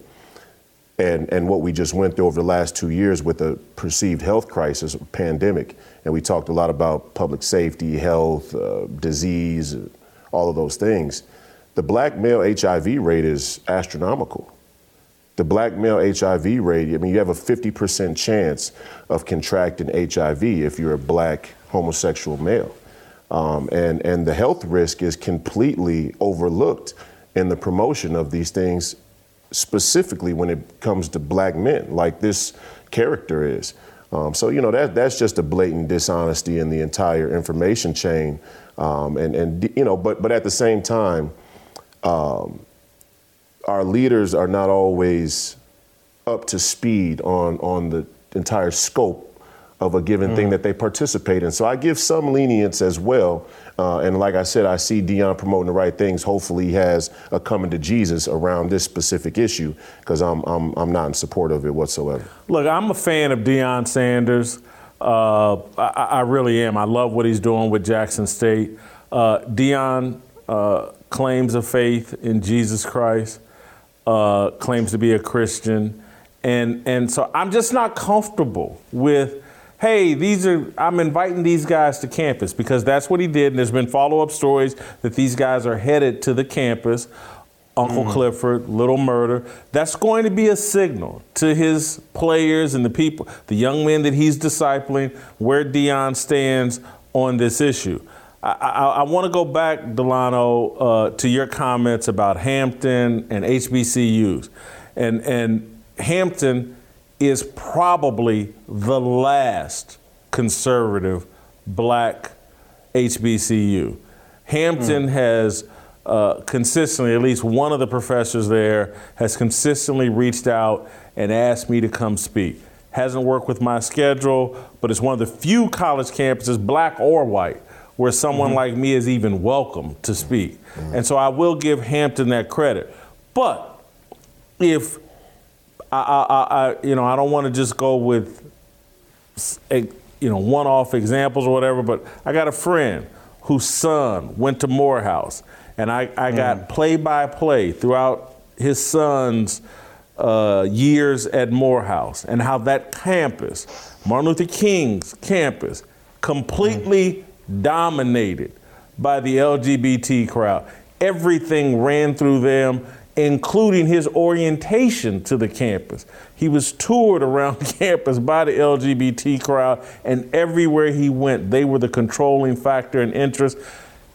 and what we just went through over the last 2 years with the perceived health crisis, pandemic, and we talked a lot about public safety, health, disease, all of those things. The black male HIV rate is astronomical. The black male HIV rate, I mean, you have a 50% chance of contracting HIV if you're a black homosexual male. And the health risk is completely overlooked in the promotion of these things, specifically when it comes to black men, like this character is. So, you know, that's just a blatant dishonesty in the entire information chain. You know, but at the same time, our leaders are not always up to speed on the entire scope of a given thing that they participate in. So I give some lenience as well. And like I said, I see Deion promoting the right things. Hopefully he has a coming to Jesus around this specific issue, because I'm not in support of it whatsoever. Look, I'm a fan of Deion Sanders. I really am. I love what he's doing with Jackson State. Deion claims a faith in Jesus Christ, claims to be a Christian. And so I'm just not comfortable with, hey, I'm inviting these guys to campus, because that's what he did. And there's been follow-up stories that these guys are headed to the campus, Uncle Clifford, Little Murder. That's going to be a signal to his players and the people, the young men that he's discipling, where Deion stands on this issue. I want to go back, Delano, to your comments about Hampton and HBCUs. And Hampton is probably the last conservative black HBCU. Hampton has consistently, at least one of the professors there, has consistently reached out and asked me to come speak. Hasn't worked with my schedule, but it's one of the few college campuses, black or white, where someone like me is even welcome to speak. And so I will give Hampton that credit. But if I don't want to just go with one-off examples or whatever, but I got a friend whose son went to Morehouse, and I got play-by-play throughout his son's years at Morehouse and how that campus, Martin Luther King's campus, completely dominated by the LGBT crowd. Everything ran through them, including his orientation to the campus. He was toured around campus by the LGBT crowd, and everywhere he went, they were the controlling factor and interest.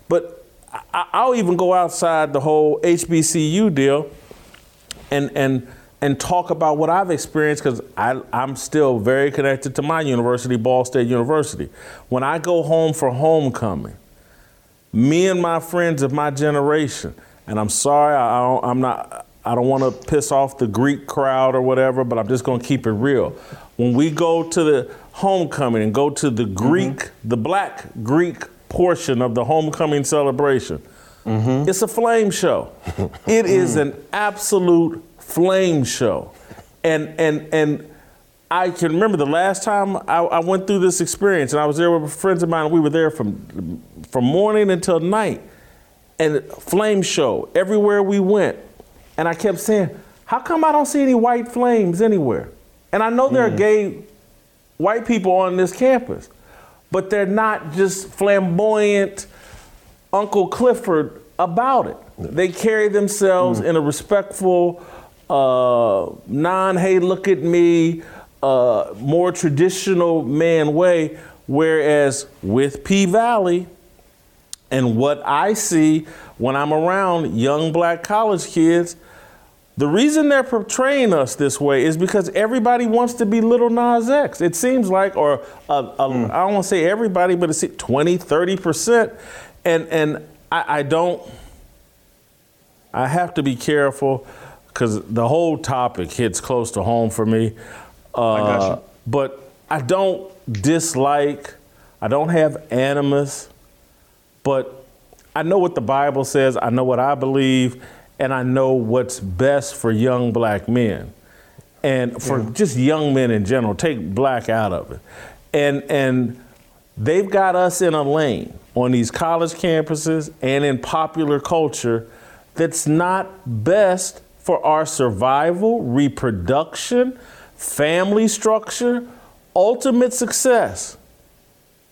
But I'll even go outside the whole HBCU deal and talk about what I've experienced, because I'm still very connected to my university, Ball State University. When I go home for homecoming, me and my friends of my generation, and I'm sorry, I don't want to piss off the Greek crowd or whatever, but I'm just going to keep it real. When we go to the homecoming and go to the Greek, the black Greek portion of the homecoming celebration, it's a flame show. It is an absolute flame show. And I can remember the last time I went through this experience, and I was there with friends of mine, and we were there from morning until night. And flame show everywhere we went. And I kept saying, how come I don't see any white flames anywhere? And I know there are gay white people on this campus, but they're not just flamboyant Uncle Clifford about it. They carry themselves in a respectful, non-hey, look at me, more traditional man way, whereas with P-Valley, and what I see when I'm around young black college kids, the reason they're portraying us this way is because everybody wants to be Little Nas X, it seems like, or I don't want to say everybody, but it's 20, 30%. And I have to be careful because the whole topic hits close to home for me. I got you. But I don't dislike, I don't have animus. But I know what the Bible says, I know what I believe, and I know what's best for young black men. And for just young men in general, take black out of it. And they've got us in a lane on these college campuses and in popular culture that's not best for our survival, reproduction, family structure, ultimate success.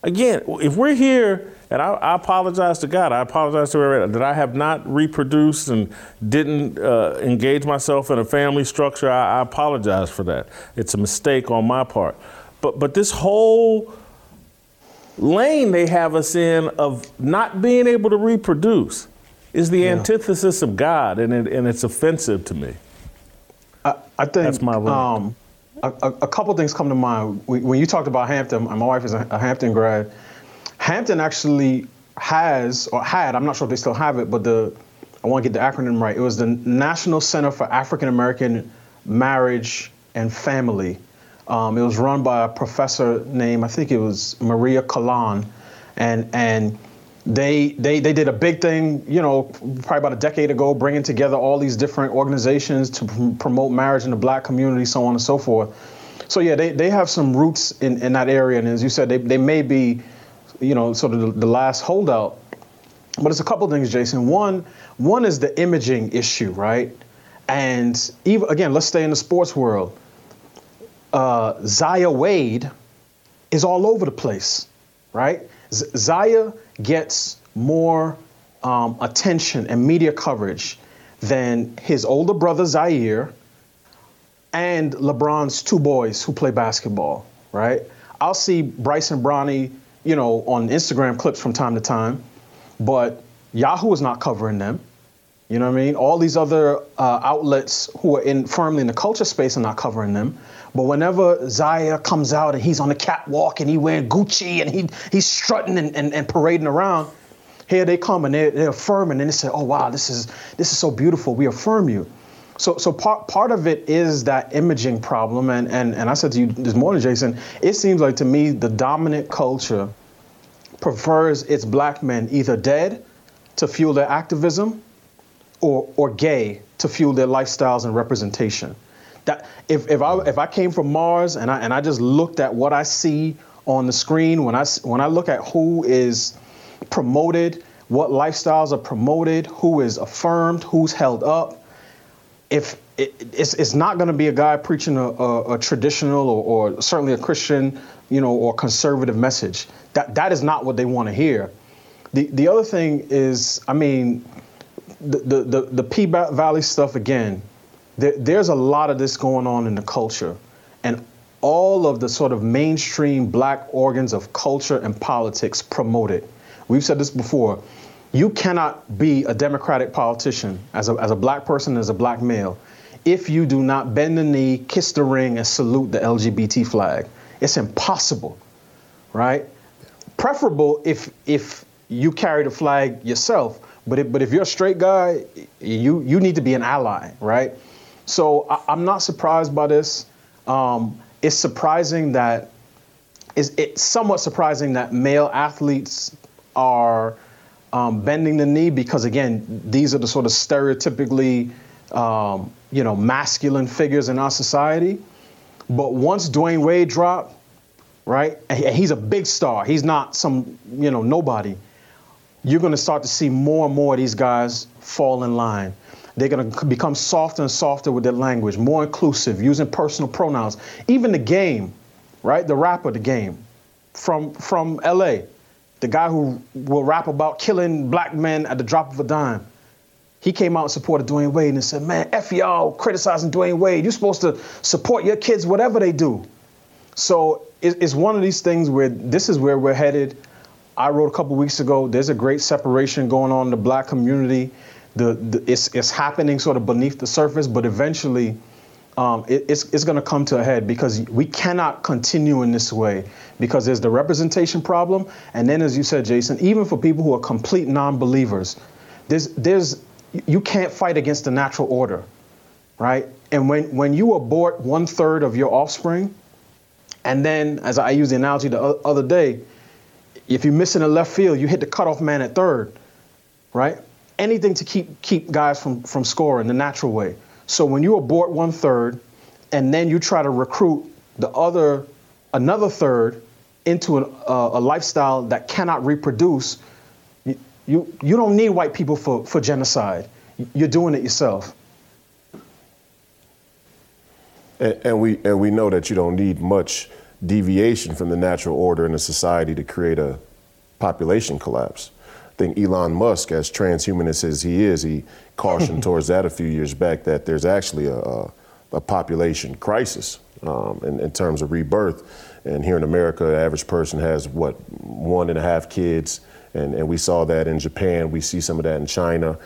Again, if we're here, and I apologize to God, I apologize to everyone that I have not reproduced and didn't engage myself in a family structure. I apologize for that. It's a mistake on my part. But this whole lane they have us in of not being able to reproduce is the antithesis of God, and it's offensive to me. I think that's my a couple things come to mind. When you talked about Hampton, my wife is a Hampton grad. Hampton actually has, or had, I'm not sure if they still have it, but I want to get the acronym right. It was the National Center for African American Marriage and Family. It was run by a professor named, I think it was Maria Kalan. And they did a big thing, probably about a decade ago, bringing together all these different organizations to promote marriage in the black community, so on and so forth. So yeah, they have some roots in that area. And as you said, they may be, sort of the last holdout. But it's a couple things, Jason. One is the imaging issue, right? And even again, let's stay in the sports world. Zaya Wade is all over the place, right? Zaya gets more attention and media coverage than his older brother, Zaire, and LeBron's two boys who play basketball, right? I'll see Bryson Bronny you know, on Instagram clips from time to time, but Yahoo is not covering them. You know what I mean? All these other outlets who are firmly in the culture space are not covering them. But whenever Zaya comes out and he's on the catwalk and he wearing Gucci and he's strutting and parading around, here they come and they're affirming, and they say, "Oh wow, this is so beautiful. We affirm you." So part of it is that imaging problem. And I said to you this morning, Jason, it seems like to me the dominant culture prefers its black men either dead to fuel their activism or gay to fuel their lifestyles and representation. That if I came from Mars and I just looked at what I see on the screen, when I look at who is promoted, what lifestyles are promoted, who is affirmed, who's held up, It's not going to be a guy preaching a traditional or certainly a Christian, you know, or conservative message. That is not what they want to hear. The other thing is, I mean, the P-Valley stuff again. There's a lot of this going on in the culture, and all of the sort of mainstream black organs of culture and politics promote it. We've said this before. You cannot be a Democratic politician as a black person, as a black male, if you do not bend the knee, kiss the ring, and salute the LGBT flag. It's impossible, right? Preferable if you carry the flag yourself, but if you're a straight guy, you need to be an ally, right? So I'm not surprised by this. It's surprising that, it's somewhat surprising that male athletes are bending the knee, because again, these are the sort of stereotypically, masculine figures in our society. But once Dwayne Wade dropped, right, and he's a big star, he's not some, nobody, you're going to start to see more and more of these guys fall in line. They're going to become softer and softer with their language, more inclusive, using personal pronouns. Even The Game, right, the rapper The Game from L.A., the guy who will rap about killing black men at the drop of a dime, he came out and supported Dwayne Wade and said, "Man, F y'all criticizing Dwayne Wade. You're supposed to support your kids, whatever they do." So it's one of these things where this is where we're headed. I wrote a couple weeks ago, there's a great separation going on in the black community. It's happening sort of beneath the surface, but eventually it's going to come to a head, because we cannot continue in this way, because there's the representation problem. And then, as you said, Jason, even for people who are complete non-believers, you can't fight against the natural order, right? And when you abort 1/3 of your offspring, and then, as I used the analogy the other day, if you miss in the left field, you hit the cutoff man at third, right? Anything to keep guys from scoring the natural way. So when you abort 1/3 and then you try to recruit another third into a lifestyle that cannot reproduce, you don't need white people for genocide. You're doing it yourself. And we know that you don't need much deviation from the natural order in a society to create a population collapse. I think Elon Musk, as transhumanist as he is, he cautioned towards that a few years back, that there's actually a population crisis in terms of rebirth. And here in America, the average person has, 1.5 kids. And we saw that in Japan. We see some of that in China.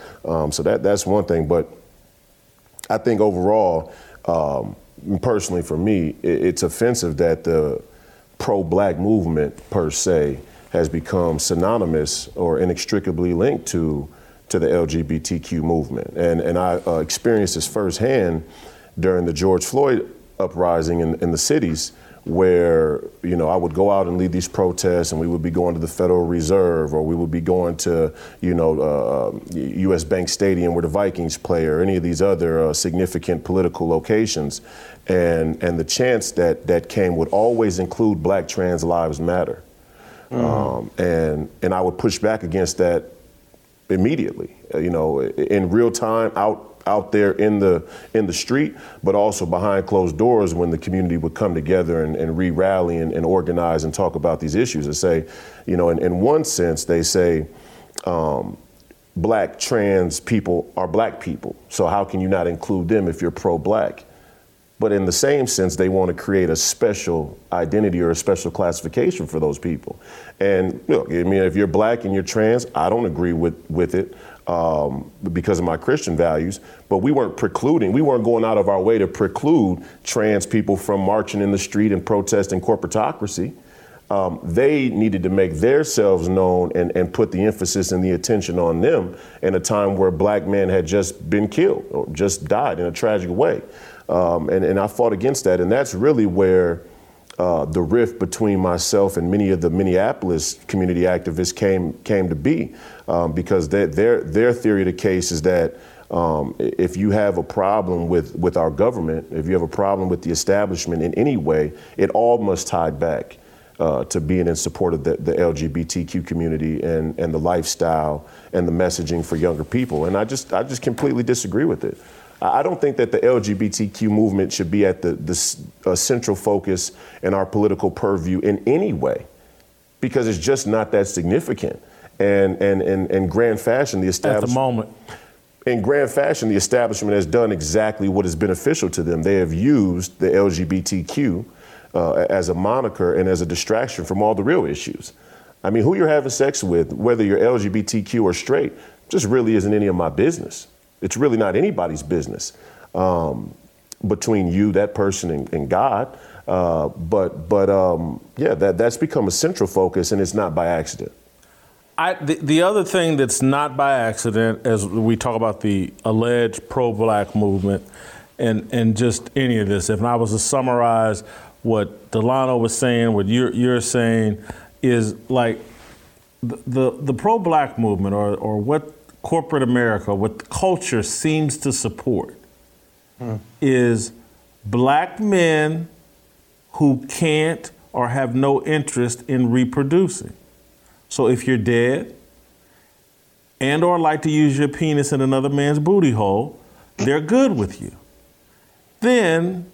So that's one thing. But I think overall, personally for me, it's offensive that the pro-black movement, per se, has become synonymous or inextricably linked to the LGBTQ movement. And I experienced this firsthand during the George Floyd uprising in the cities, where, I would go out and lead these protests, and we would be going to the Federal Reserve, or we would be going to, U.S. Bank Stadium where the Vikings play, or any of these other significant political locations. And the chants that came would always include Black Trans Lives Matter. Mm-hmm. And I would push back against that immediately, in real time, out there in the street, but also behind closed doors when the community would come together and re-rally and organize and talk about these issues and say, in one sense, they say, Black trans people are Black people. So how can you not include them if you're pro-Black? But in the same sense, they want to create a special identity or a special classification for those people. And look, I mean, if you're black and you're trans, I don't agree with it because of my Christian values, but we weren't precluding, we weren't going out of our way to preclude trans people from marching in the street and protesting corporatocracy. They needed to make themselves known and put the emphasis and the attention on them in a time where black men had just been killed or just died in a tragic way. And I fought against that. And that's really where the rift between myself and many of the Minneapolis community activists came to be, because their theory of the case is that if you have a problem with our government, if you have a problem with the establishment in any way, it all must tie back to being in support of the LGBTQ community and the lifestyle and the messaging for younger people. And I just completely disagree with it. I don't think that the LGBTQ movement should be at the central focus in our political purview in any way, because it's just not that significant. And in grand fashion, the establishment at the moment. In grand fashion, the establishment has done exactly what is beneficial to them. They have used the LGBTQ as a moniker and as a distraction from all the real issues. I mean, who you're having sex with, whether you're LGBTQ or straight, just really isn't any of my business. It's really not anybody's business between you, that person, and God. That's become a central focus, and it's not by accident. The other thing that's not by accident, as we talk about the alleged pro-black movement and just any of this, if I was to summarize what Delano was saying, what you're saying, is like the pro-black movement or what corporate America, what culture seems to support, is black men who can't or have no interest in reproducing. So if you're dead and or like to use your penis in another man's booty hole, they're good with you. Then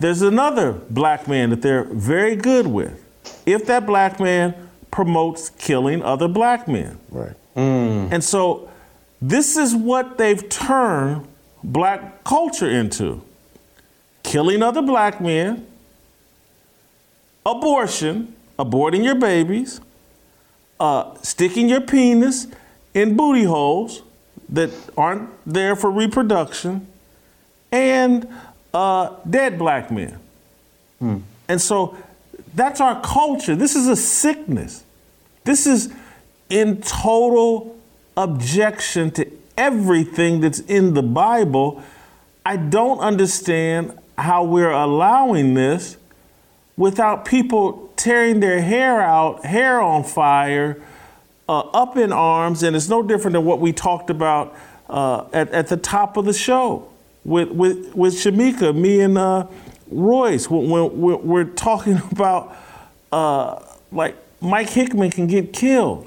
there's another black man that they're very good with, if that black man promotes killing other black men. Right. Mm. And so this is what they've turned black culture into: killing other black men, abortion, aborting your babies, sticking your penis in booty holes that aren't there for reproduction, and dead black men. Mm. And so that's our culture. This is a sickness. This is in total objection to everything that's in the Bible. I don't understand how we're allowing this without people tearing their hair out, hair on fire, up in arms. And it's no different than what we talked about at the top of the show with Shamika, me and Royce, when we're talking about like Mike Hickman can get killed.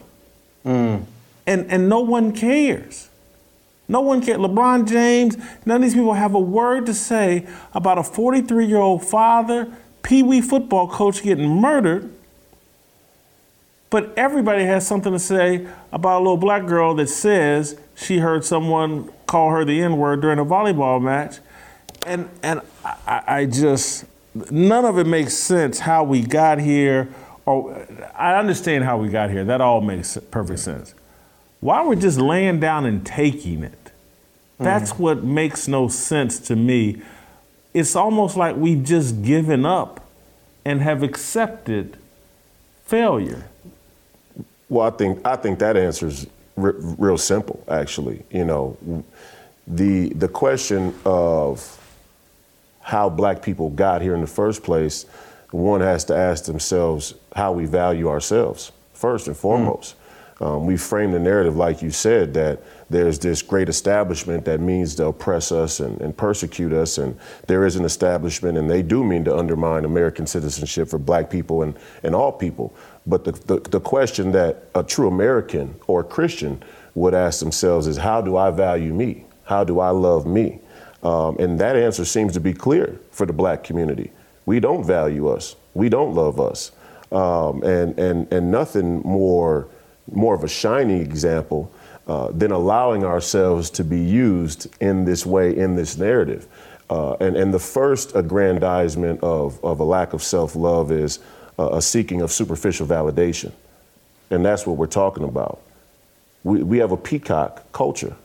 Mm. And no one cares. No one cares. LeBron James, none of these people have a word to say about a 43-year-old father, peewee football coach getting murdered. But everybody has something to say about a little black girl that says she heard someone call her the N-word during a volleyball match. And I just, none of it makes sense how we got here. Or I understand how we got here. That all makes perfect sense. Why we're just laying down and taking it? That's what makes no sense to me. It's almost like we've just given up and have accepted failure. Well, I think that answer's real simple, actually. You know, the question of how black people got here in the first place, one has to ask themselves how we value ourselves, first and foremost. We frame the narrative, like you said, that there's this great establishment that means to oppress us and persecute us, and there is an establishment, and they do mean to undermine American citizenship for black people and all people. But the question that a true American or Christian would ask themselves is, how do I value me? How do I love me? And that answer seems to be clear for the black community. We don't value us. We don't love us. And nothing more of a shining example than allowing ourselves to be used in this way, in this narrative. And the first aggrandizement of a lack of self-love is a seeking of superficial validation. And that's what we're talking about. We have a peacock culture,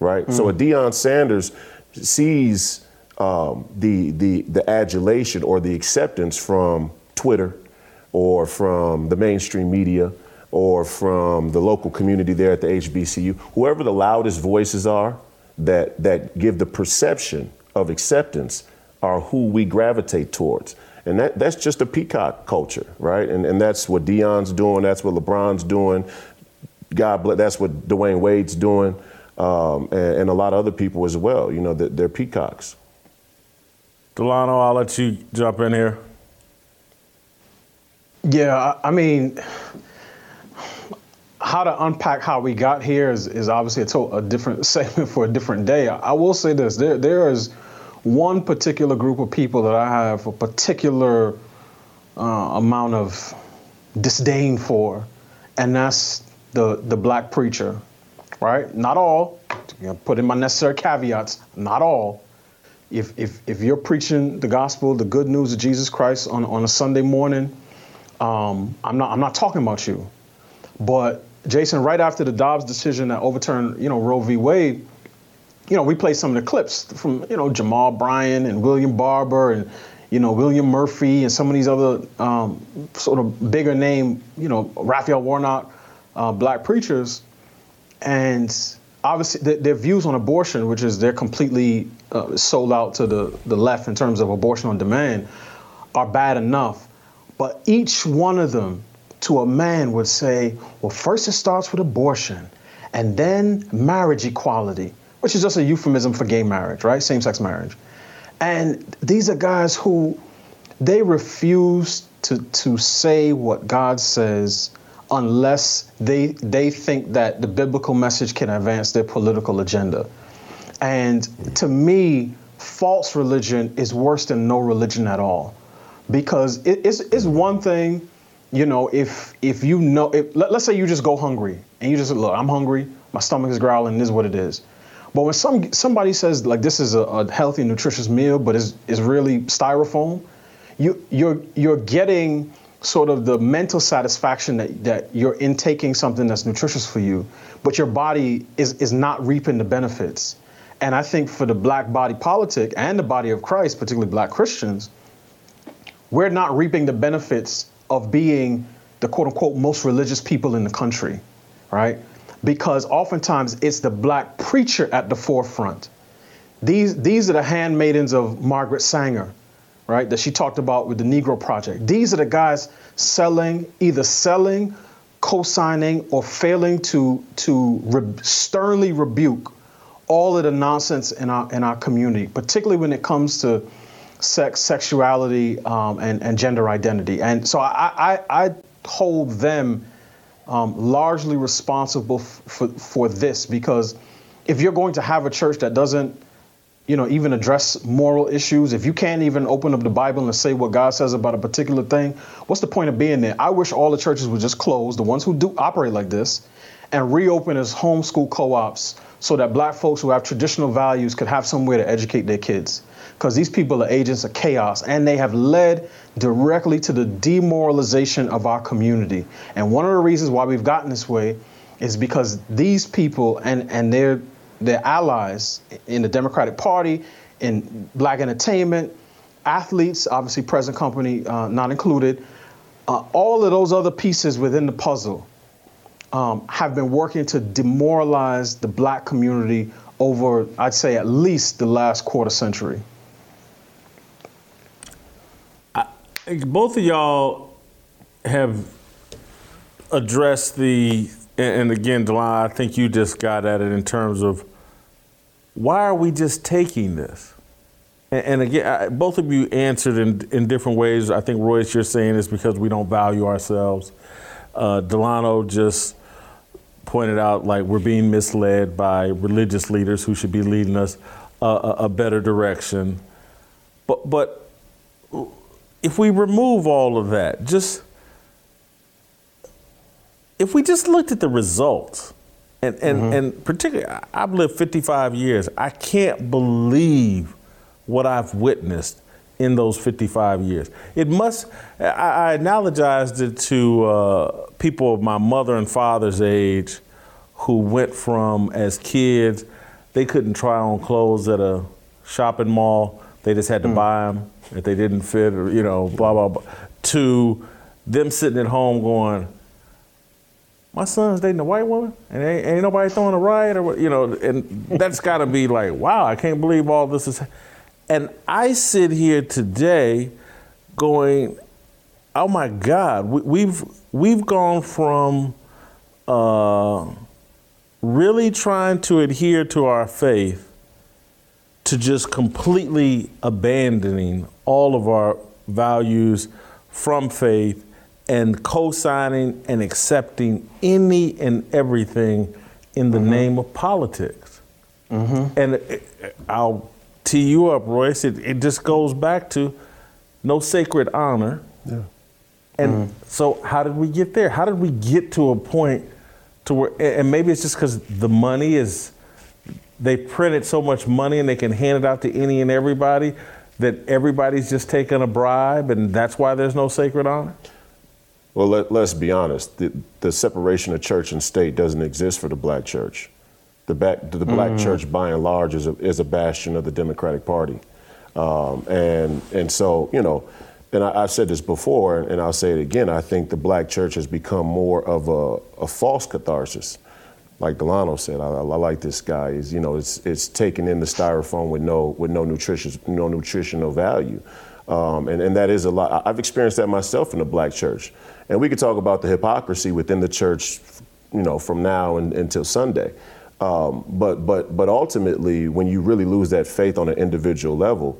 right? Mm. So a Deion Sanders sees the adulation or the acceptance from Twitter or from the mainstream media or from the local community there at the HBCU, whoever the loudest voices are that give the perception of acceptance are who we gravitate towards. And that's just a peacock culture, right? And that's what Deion's doing, that's what LeBron's doing, God bless, that's what Dwayne Wade's doing, and a lot of other people as well. You know, they're peacocks. Delano, I'll let you jump in here. Yeah, I mean, how to unpack how we got here is obviously a different segment for a different day. I will say this, there is one particular group of people that I have a particular amount of disdain for, and that's the black preacher, right? Not all, put in my necessary caveats, not all. If you're preaching the gospel, the good news of Jesus Christ on a Sunday morning, I'm not talking about you. But Jason, right after the Dobbs decision that overturned, Roe v. Wade, we played some of the clips from, Jamal Bryan and William Barber and, William Murphy and some of these other sort of bigger name, Raphael Warnock, black preachers. And obviously their views on abortion, which is they're completely sold out to the left in terms of abortion on demand, are bad enough. But each one of them, to a man, would say, well, first it starts with abortion and then marriage equality, which is just a euphemism for gay marriage, right? Same-sex marriage. And these are guys who, they refuse to say what God says unless they think that the biblical message can advance their political agenda. And to me, false religion is worse than no religion at all, because it's one thing, let's say you just go hungry and you just look, I'm hungry, my stomach is growling, this is what it is. But when somebody says, like, this is a healthy, nutritious meal, but it's really styrofoam, you're getting sort of the mental satisfaction that you're intaking something that's nutritious for you, but your body is not reaping the benefits. And I think for the black body politic and the body of Christ, particularly black Christians, we're not reaping the benefits of being the quote unquote most religious people in the country, right? Because oftentimes it's the black preacher at the forefront. These are the handmaidens of Margaret Sanger, right? That she talked about with the Negro Project. These are the guys selling, co-signing, or failing to sternly rebuke all of the nonsense in our community, particularly when it comes to sex, sexuality, and gender identity. And so I hold them largely responsible for this, because if you're going to have a church that doesn't, even address moral issues, if you can't even open up the Bible and say what God says about a particular thing, what's the point of being there? I wish all the churches would just close, the ones who do operate like this, and reopen as homeschool co-ops so that black folks who have traditional values could have somewhere to educate their kids. Because these people are agents of chaos, and they have led directly to the demoralization of our community. And one of the reasons why we've gotten this way is because these people and their allies in the Democratic Party, in black entertainment, athletes, obviously present company not included, all of those other pieces within the puzzle have been working to demoralize the black community over, I'd say, at least the last quarter century. Both of y'all have addressed and again, Delano, I think you just got at it in terms of why are we just taking this? And again, both of you answered in different ways. I think, Royce, you're saying it's because we don't value ourselves. Delano just pointed out, like, we're being misled by religious leaders who should be leading us a better direction. But if we remove all of that, if we just looked at the results, and particularly, I've lived 55 years, I can't believe what I've witnessed in those 55 years. It must, I analogized it to people of my mother and father's age who went from, as kids, they couldn't try on clothes at a shopping mall. They just had to buy them if they didn't fit, or, you know, blah, blah, blah, to them sitting at home going, my son's dating a white woman and ain't nobody throwing a riot or what, you know, and that's gotta be like, wow, I can't believe all this is. And I sit here today going, oh my God, we've gone from really trying to adhere to our faith to just completely abandoning all of our values from faith and co-signing and accepting any and everything in the name of politics. And I'll tee you up, Royce, it just goes back to no sacred honor. And so how did we get there? How did we get to a point to where, and maybe it's just because the money is, they printed so much money and they can hand it out to any and everybody that everybody's just taking a bribe and that's why there's no sacred honor? Well, let's be honest. The separation of church and state doesn't exist for the black church. The black church, by and large, is a bastion of the Democratic Party. And so, you know, and I've said this before, and I'll say it again, I think the black church has become more of a false catharsis. Like Delano said, I like this guy. Is, you know, it's taking in the styrofoam with no nutritional value, and that is a lot. I've experienced that myself in the black church, and we could talk about the hypocrisy within the church, you know, from now until Sunday. But ultimately, when you really lose that faith on an individual level,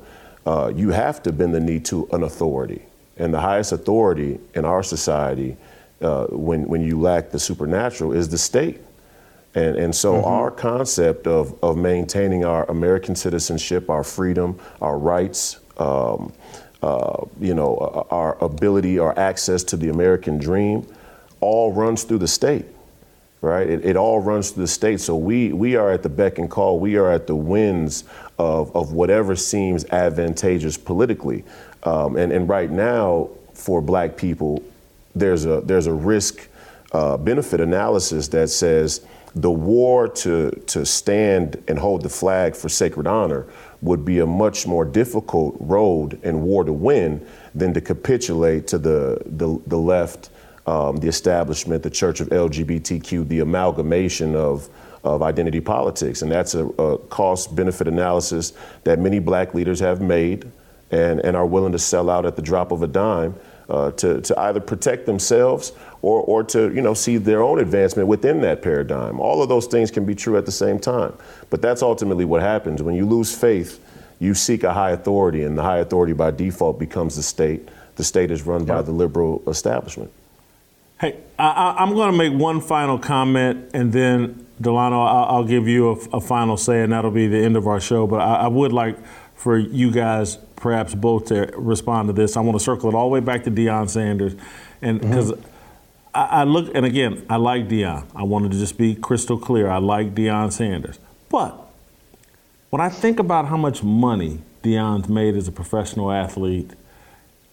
you have to bend the knee to an authority, and the highest authority in our society, when you lack the supernatural, is the state. And so our concept of maintaining our American citizenship, our freedom, our rights, you know, our ability, our access to the American dream, all runs through the state, right? It all runs through the state. So we are at the beck and call. We are at the winds of whatever seems advantageous politically. And right now, for black people, there's a risk benefit analysis that says the war to stand and hold the flag for sacred honor would be a much more difficult road and war to win than to capitulate to the left, the establishment, the Church of LGBTQ, the amalgamation of identity politics. And that's a cost-benefit analysis that many black leaders have made and are willing to sell out at the drop of a dime to either protect themselves or to, you know, see their own advancement within that paradigm. All of those things can be true at the same time. But that's ultimately what happens. When you lose faith, you seek a high authority, and the high authority by default becomes the state. The state is run by the liberal establishment. Hey, I'm going to make one final comment, and then, Delano, I'll give you a final say, and that'll be the end of our show. But I would like for you guys perhaps both to respond to this. I want to circle it all the way back to Deion Sanders, and because I look, and again, I like Deion. I wanted to just be crystal clear. I like Deion Sanders. But when I think about how much money Deion's made as a professional athlete,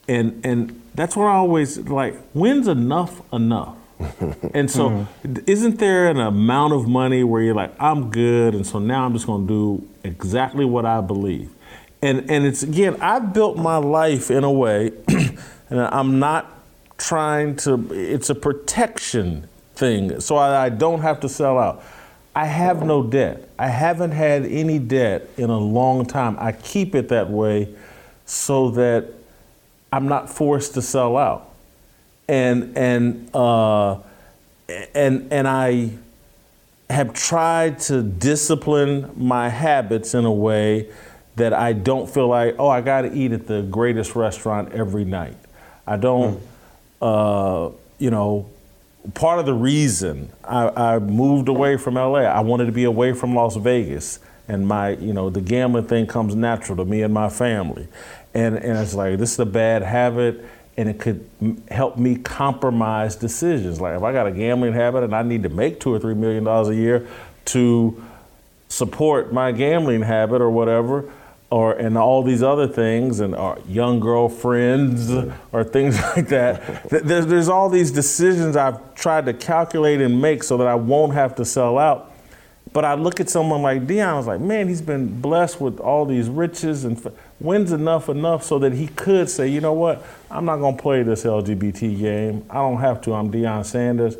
and that's where I always, like, when's enough? And so isn't there an amount of money where you're like, I'm good, and so now I'm just going to do exactly what I believe? And it's, again, I've built my life in a way, and I'm not trying to, it's a protection thing, so I don't have to sell out. I have no debt. I haven't had any debt in a long time. I keep it that way so that I'm not forced to sell out. And I have tried to discipline my habits in a way that I don't feel like, I gotta eat at the greatest restaurant every night. I don't. You know, part of the reason I moved away from LA, I wanted to be away from Las Vegas, and my, you know, the gambling thing comes natural to me and my family. And it's like, this is a bad habit, and it could help me compromise decisions. Like, if I got a gambling habit and I need to make $2 or $3 million a year to support my gambling habit or whatever, and all these other things, and our young girlfriends, or things like that. There's all these decisions I've tried to calculate and make so that I won't have to sell out. But I look at someone like Deion, I was like, man, he's been blessed with all these riches, and when's enough so that he could say, you know what, I'm not gonna play this LGBT game. I don't have to, I'm Deion Sanders.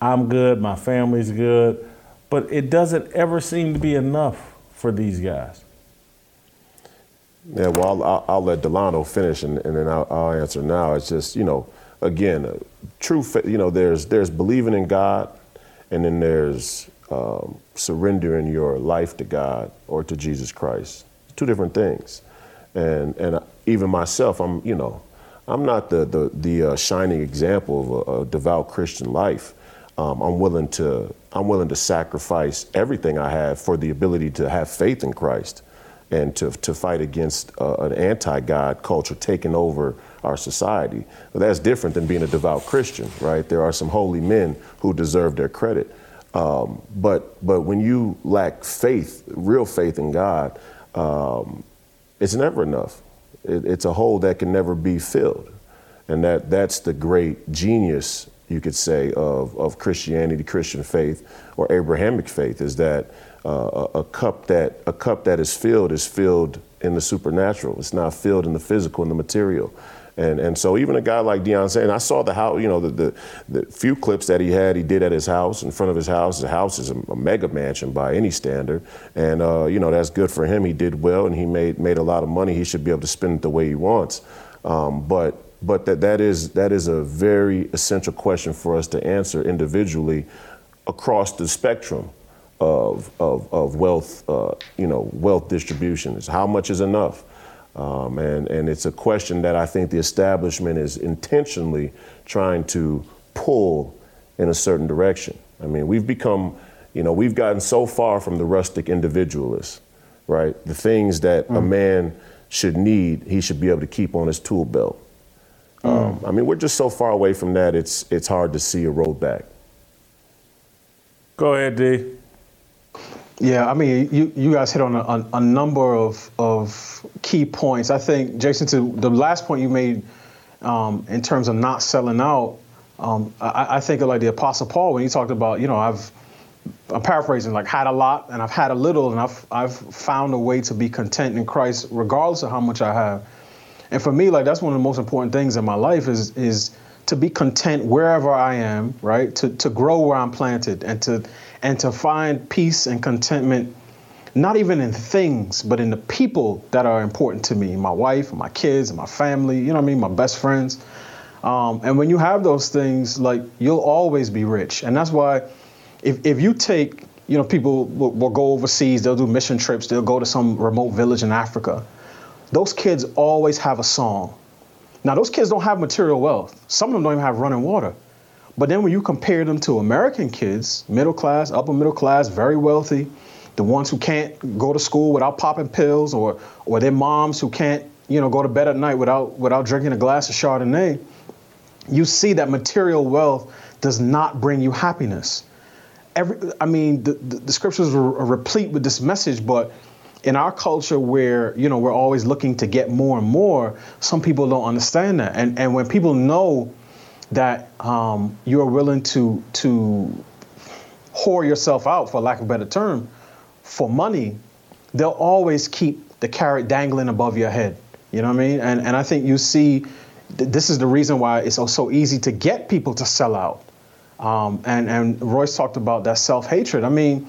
I'm good, my family's good. But it doesn't ever seem to be enough for these guys. Yeah, well, I'll let Delano finish, and then I'll answer now. It's just, you know, again, true, you know, there's believing in God, and then there's surrendering your life to God or to Jesus Christ. Two different things. And even myself, I'm not the shining example of a devout Christian life. I'm willing to sacrifice everything I have for the ability to have faith in Christ, and to fight against an anti-God culture taking over our society. But that's different than being a devout Christian, right? There are some holy men who deserve their credit. But when you lack faith, real faith in God, it's never enough. It's a hole that can never be filled. And that's the great genius, you could say, of Christianity, Christian faith, or Abrahamic faith, is that a cup that is filled in the supernatural. It's not filled in the physical and the material. And so even a guy like Deion Sanders, I saw the house, you know, the few clips that he did at his house, in front of his house. The house is a mega mansion by any standard. And, you know, that's good for him. He did well, and he made a lot of money. He should be able to spend it the way he wants. But that is a very essential question for us to answer individually across the spectrum of wealth, wealth distribution. Is how much is enough? And it's a question that I think the establishment is intentionally trying to pull in a certain direction. I mean, we've become, we've gotten so far from the rustic individualist, right? The things that a man should need, he should be able to keep on his tool belt. I mean, we're just so far away from that, it's hard to see a road back. Go ahead, D. Yeah, I mean, you guys hit on a number of key points. I think, Jason, to the last point you made in terms of not selling out, I think of like the Apostle Paul when he talked about, I'm paraphrasing, like, had a lot and I've had a little, and I've found a way to be content in Christ regardless of how much I have. And for me, like, that's one of the most important things in my life is to be content wherever I am, right? To grow where I'm planted, and to find peace and contentment, not even in things, but in the people that are important to me, my wife, my kids, my family, you know what I mean, my best friends. And when you have those things, like, you'll always be rich. And that's why if you take, people will go overseas, they'll do mission trips, they'll go to some remote village in Africa. Those kids always have a song. Now, those kids don't have material wealth. Some of them don't even have running water. But then when you compare them to American kids, middle class, upper middle class, very wealthy, the ones who can't go to school without popping pills, or their moms who can't, go to bed at night without drinking a glass of Chardonnay, you see that material wealth does not bring you happiness. The scriptures are replete with this message, but in our culture where, we're always looking to get more and more, some people don't understand that. And when people know that you're willing to whore yourself out, for lack of a better term, for money, they'll always keep the carrot dangling above your head. You know what I mean? And I think you see, this is the reason why it's so easy to get people to sell out. And Royce talked about that self-hatred. I mean,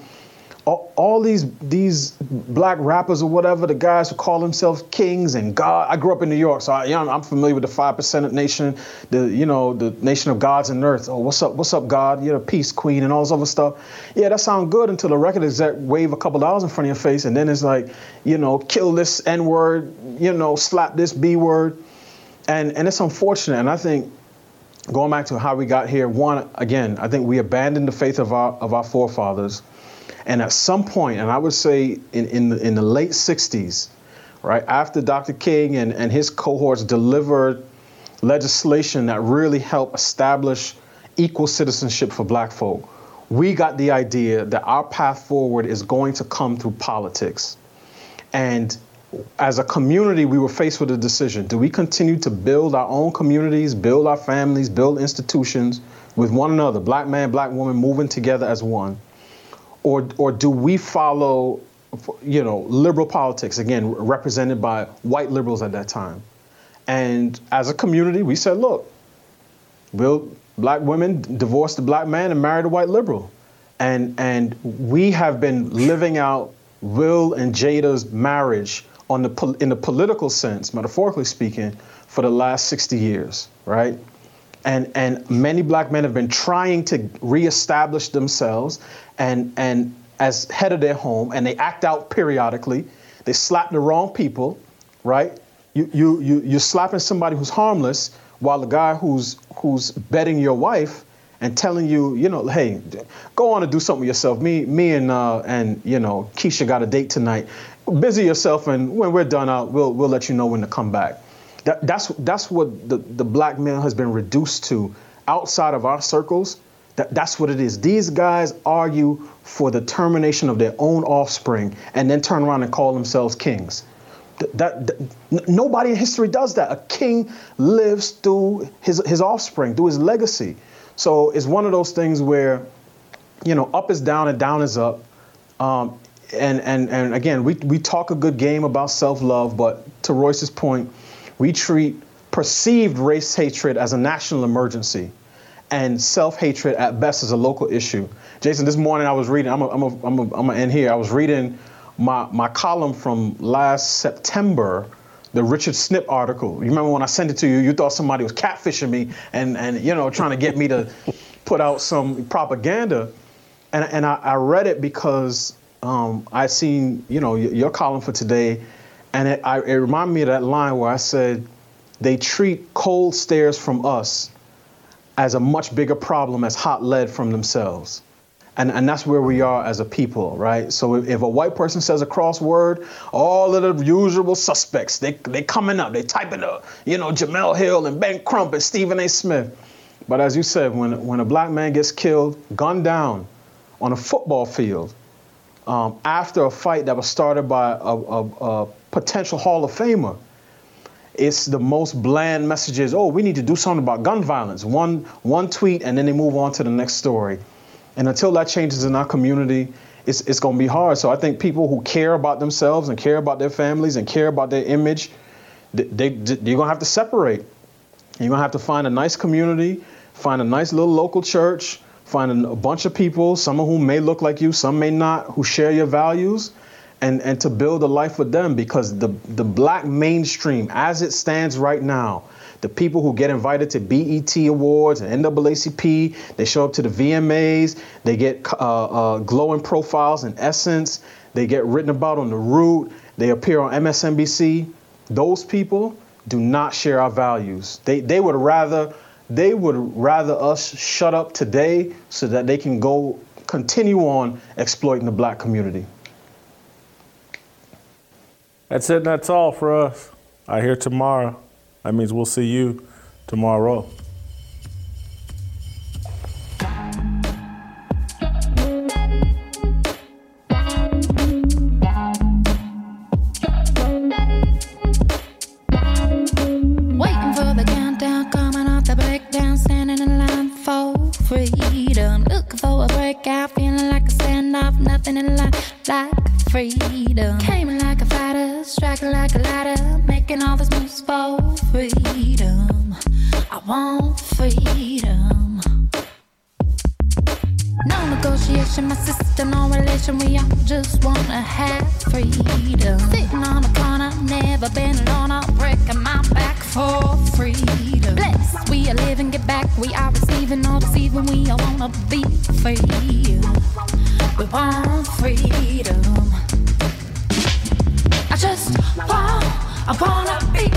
all these black rappers or whatever, the guys who call themselves kings and God. I grew up in New York, so I'm familiar with the 5% nation, the nation of gods and earth. Oh, what's up, God? You're the peace queen and all this other stuff. Yeah, that sounds good until the record exec wave a couple dollars in front of your face, and then it's like, kill this N-word, slap this B-word, and it's unfortunate. And I think, going back to how we got here, one, again, I think we abandoned the faith of our forefathers. And at some point, and I would say in the late 60s, right, after Dr. King and his cohorts delivered legislation that really helped establish equal citizenship for black folk, we got the idea that our path forward is going to come through politics. And as a community, we were faced with a decision. Do we continue to build our own communities, build our families, build institutions with one another, black man, black woman, moving together as one? Or do we follow, liberal politics, again, represented by white liberals at that time? And as a community, we said, look, will black women divorce the black man and marry the white liberal? And we have been living out Will and Jada's marriage in the political sense, metaphorically speaking, for the last 60 years, right? And many black men have been trying to reestablish themselves and as head of their home, and they act out periodically. They slap the wrong people, right? You're slapping somebody who's harmless while the guy who's betting your wife and telling you, hey, go on and do something with yourself. Me and Keisha got a date tonight. Busy yourself, and when we're done out, we'll let you know when to come back. That's what the black male has been reduced to outside of our circles. That's what it is. These guys argue for the termination of their own offspring and then turn around and call themselves kings. Nobody in history does that. A king lives through his offspring, through his legacy. So it's one of those things where, up is down and down is up. And again, we talk a good game about self-love, but to Royce's point, we treat perceived race hatred as a national emergency and self-hatred at best as a local issue. Jason, this morning I was reading, I'm gonna end here. I was reading my column from last September, the Richard Snipp article. You remember when I sent it to you, you thought somebody was catfishing me and trying to get me to put out some propaganda. And I read it because I seen, your column for today. And it reminded me of that line where I said, they treat cold stares from us as a much bigger problem as hot lead from themselves. And that's where we are as a people, right? So if a white person says a crossword, all of the usual suspects, they coming up, they typing up, Jamel Hill and Ben Crump and Stephen A. Smith. But as you said, when a black man gets killed, gunned down on a football field, after a fight that was started by a potential Hall of Famer, it's the most bland messages, we need to do something about gun violence. One tweet, and then they move on to the next story. And until that changes in our community, it's going to be hard. So I think people who care about themselves and care about their families and care about their image, you're going to have to separate. You're going to have to find a nice community, find a nice little local church, find a bunch of people, some of whom may look like you, some may not, who share your values, and to build a life with them. Because the black mainstream, as it stands right now, the people who get invited to BET Awards and NAACP, they show up to the VMAs, they get glowing profiles in Essence, they get written about on The Root, they appear on MSNBC. Those people do not share our values. They would rather us shut up today so that they can go continue on exploiting the black community. That's it, and that's all for us. I hear tomorrow. That means we'll see you tomorrow. Waiting for the countdown, coming off the breakdown, standing in line for freedom. Looking for a breakout, feeling like a standoff, nothing in life like freedom. Came in like a fighter, striking like a ladder, making all this moves for freedom. I want freedom. No negotiation, my sister, no relation. We all just wanna have freedom. Sitting on the corner, never been alone. I'm breaking my back for freedom. Blessed, we are living, get back. We are receiving, no deceiving. We all wanna be free. We want freedom. I wanna be